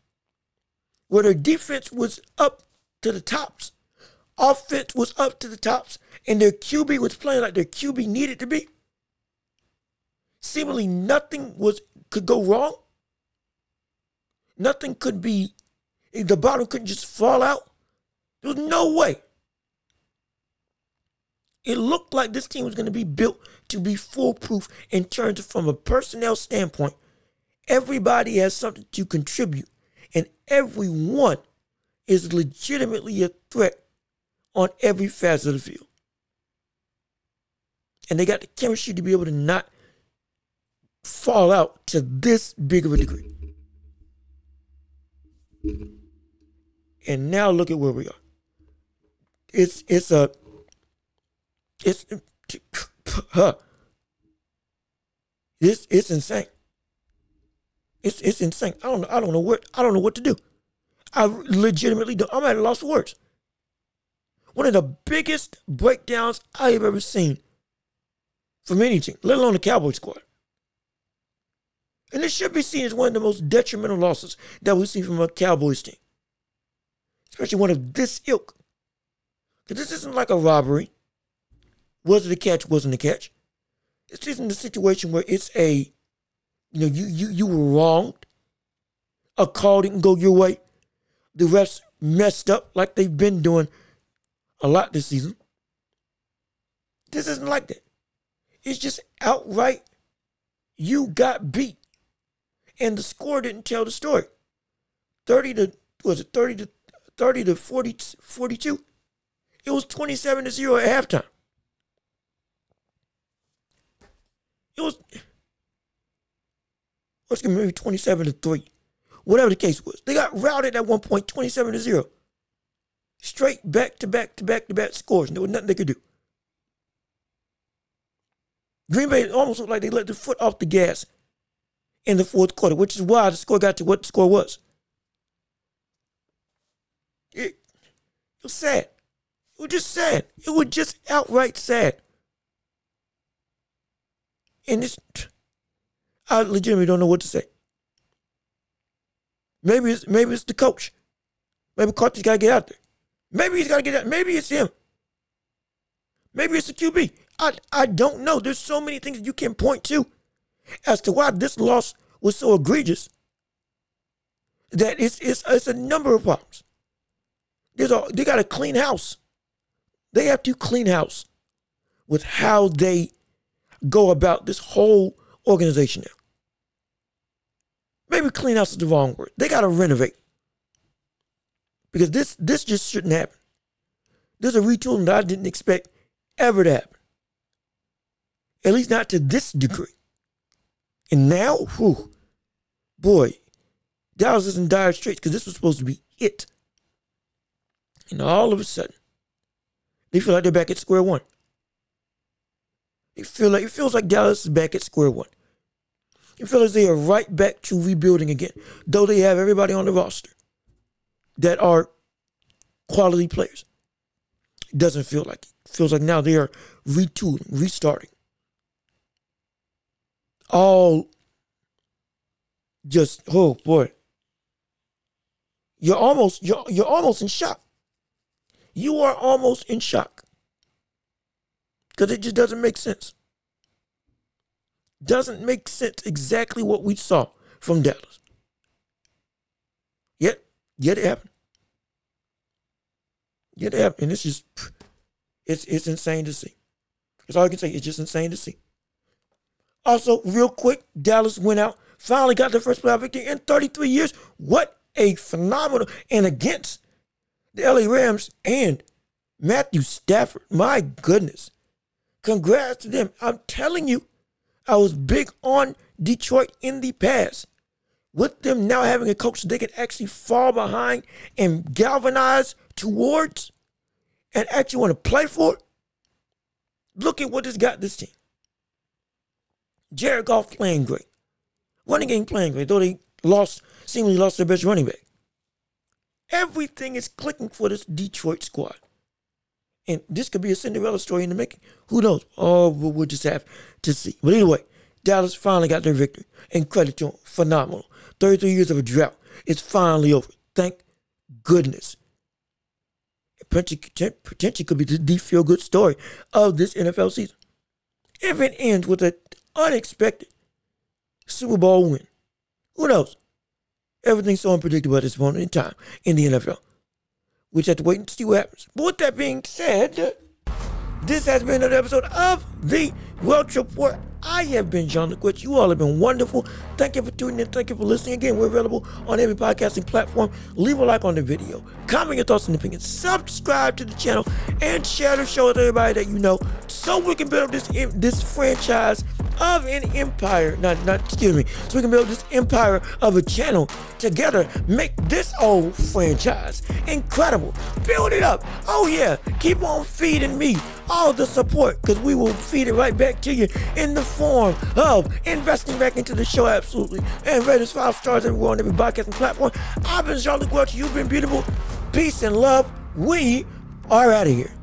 where their defense was up to the tops, offense was up to the tops, and their QB was playing like their QB needed to be. Seemingly nothing could go wrong. Nothing could be, the bottom couldn't just fall out. There was no way. It looked like this team was going to be built to be foolproof in terms of from a personnel standpoint. Everybody has something to contribute, and everyone is legitimately a threat on every facet of the field. And they got the chemistry to be able to not fall out to this big of a degree. And now look at where we are. It's insane. It's insane. I don't know what to do. I legitimately don't. I'm at a loss for words. One of the biggest breakdowns I have ever seen from any team, let alone the Cowboys squad. And this should be seen as one of the most detrimental losses that we see from a Cowboys team, especially one of this ilk. Because this isn't like a robbery. Was it a catch? Wasn't a catch? This isn't a situation where it's a, you know, you were wronged. A call didn't go your way. The refs messed up like they've been doing a lot this season. This isn't like that. It's just outright, you got beat. And the score didn't tell the story. 30 to 42? It was 27-0 at halftime. It was, let's give me maybe 27-3. Whatever the case was. They got routed at one point, 27-0. Straight back-to-back scores. And there was nothing they could do. Green Bay almost looked like they let their foot off the gas in the fourth quarter, which is why the score got to what the score was. It was sad. It was just sad. It was just outright sad. And it's, I legitimately don't know what to say. Maybe it's the coach. Maybe Carter's got to get out there. Maybe it's him. Maybe it's the QB. I don't know. There's so many things that you can point to as to why this loss was so egregious that it's a number of problems. They got to clean house. They have to clean house with how they go about this whole organization now. Maybe clean house is the wrong word. They got to renovate. Because this just shouldn't happen. There's a retooling that I didn't expect ever to happen. At least not to this degree. And now, Dallas is in dire straits because this was supposed to be it. And all of a sudden, they feel like they're back at square one. It feels like Dallas is back at square one. It feels like they are right back to rebuilding again, though they have everybody on the roster that are quality players. It doesn't feel like it. It feels like now they are retooling, restarting. All just, oh boy. You're almost in shock. You are almost in shock. Because it just doesn't make sense. Doesn't make sense exactly what we saw from Dallas. Yet it happened. Yet it happened. And it's just, it's insane to see. That's all I can say. It's just insane to see. Also, real quick, Dallas went out, finally got their first playoff victory in 33 years. What a phenomenal, and against the LA Rams and Matthew Stafford. My goodness. Congrats to them. I'm telling you, I was big on Detroit in the past. With them now having a coach they can actually fall behind and galvanize towards and actually want to play for it, look at what this got this team. Jared Goff playing great. Running game playing great, though they seemingly lost their best running back. Everything is clicking for this Detroit squad. And this could be a Cinderella story in the making. Who knows? Oh, we'll just have to see. But anyway, Dallas finally got their victory. And credit to them. Phenomenal. 33 years of a drought. It's finally over. Thank goodness. Potentially could be the feel-good story of this NFL season. If it ends with an unexpected Super Bowl win, who knows? Everything's so unpredictable at this moment in time in the NFL. We just have to wait and see what happens. But with that being said, this has been another episode of The Welch Report. I have been John Luke Welch. You all have been wonderful. Thank you for tuning in. Thank you for listening. Again, we're available on every podcasting platform. Leave a like on the video. Comment your thoughts and opinions. Subscribe to the channel. And share the show with everybody that you know so we can build this franchise of an empire. So we can build this empire of a channel together. Make this old franchise incredible. Build it up. Oh yeah. Keep on feeding me all the support, because we will feed it right back to you in the form of investing back into the show. Absolutely. And rate us 5 stars everywhere on every podcasting platform. I've been Jean-Luc Welch. You've been beautiful. Peace and love. We are out of here.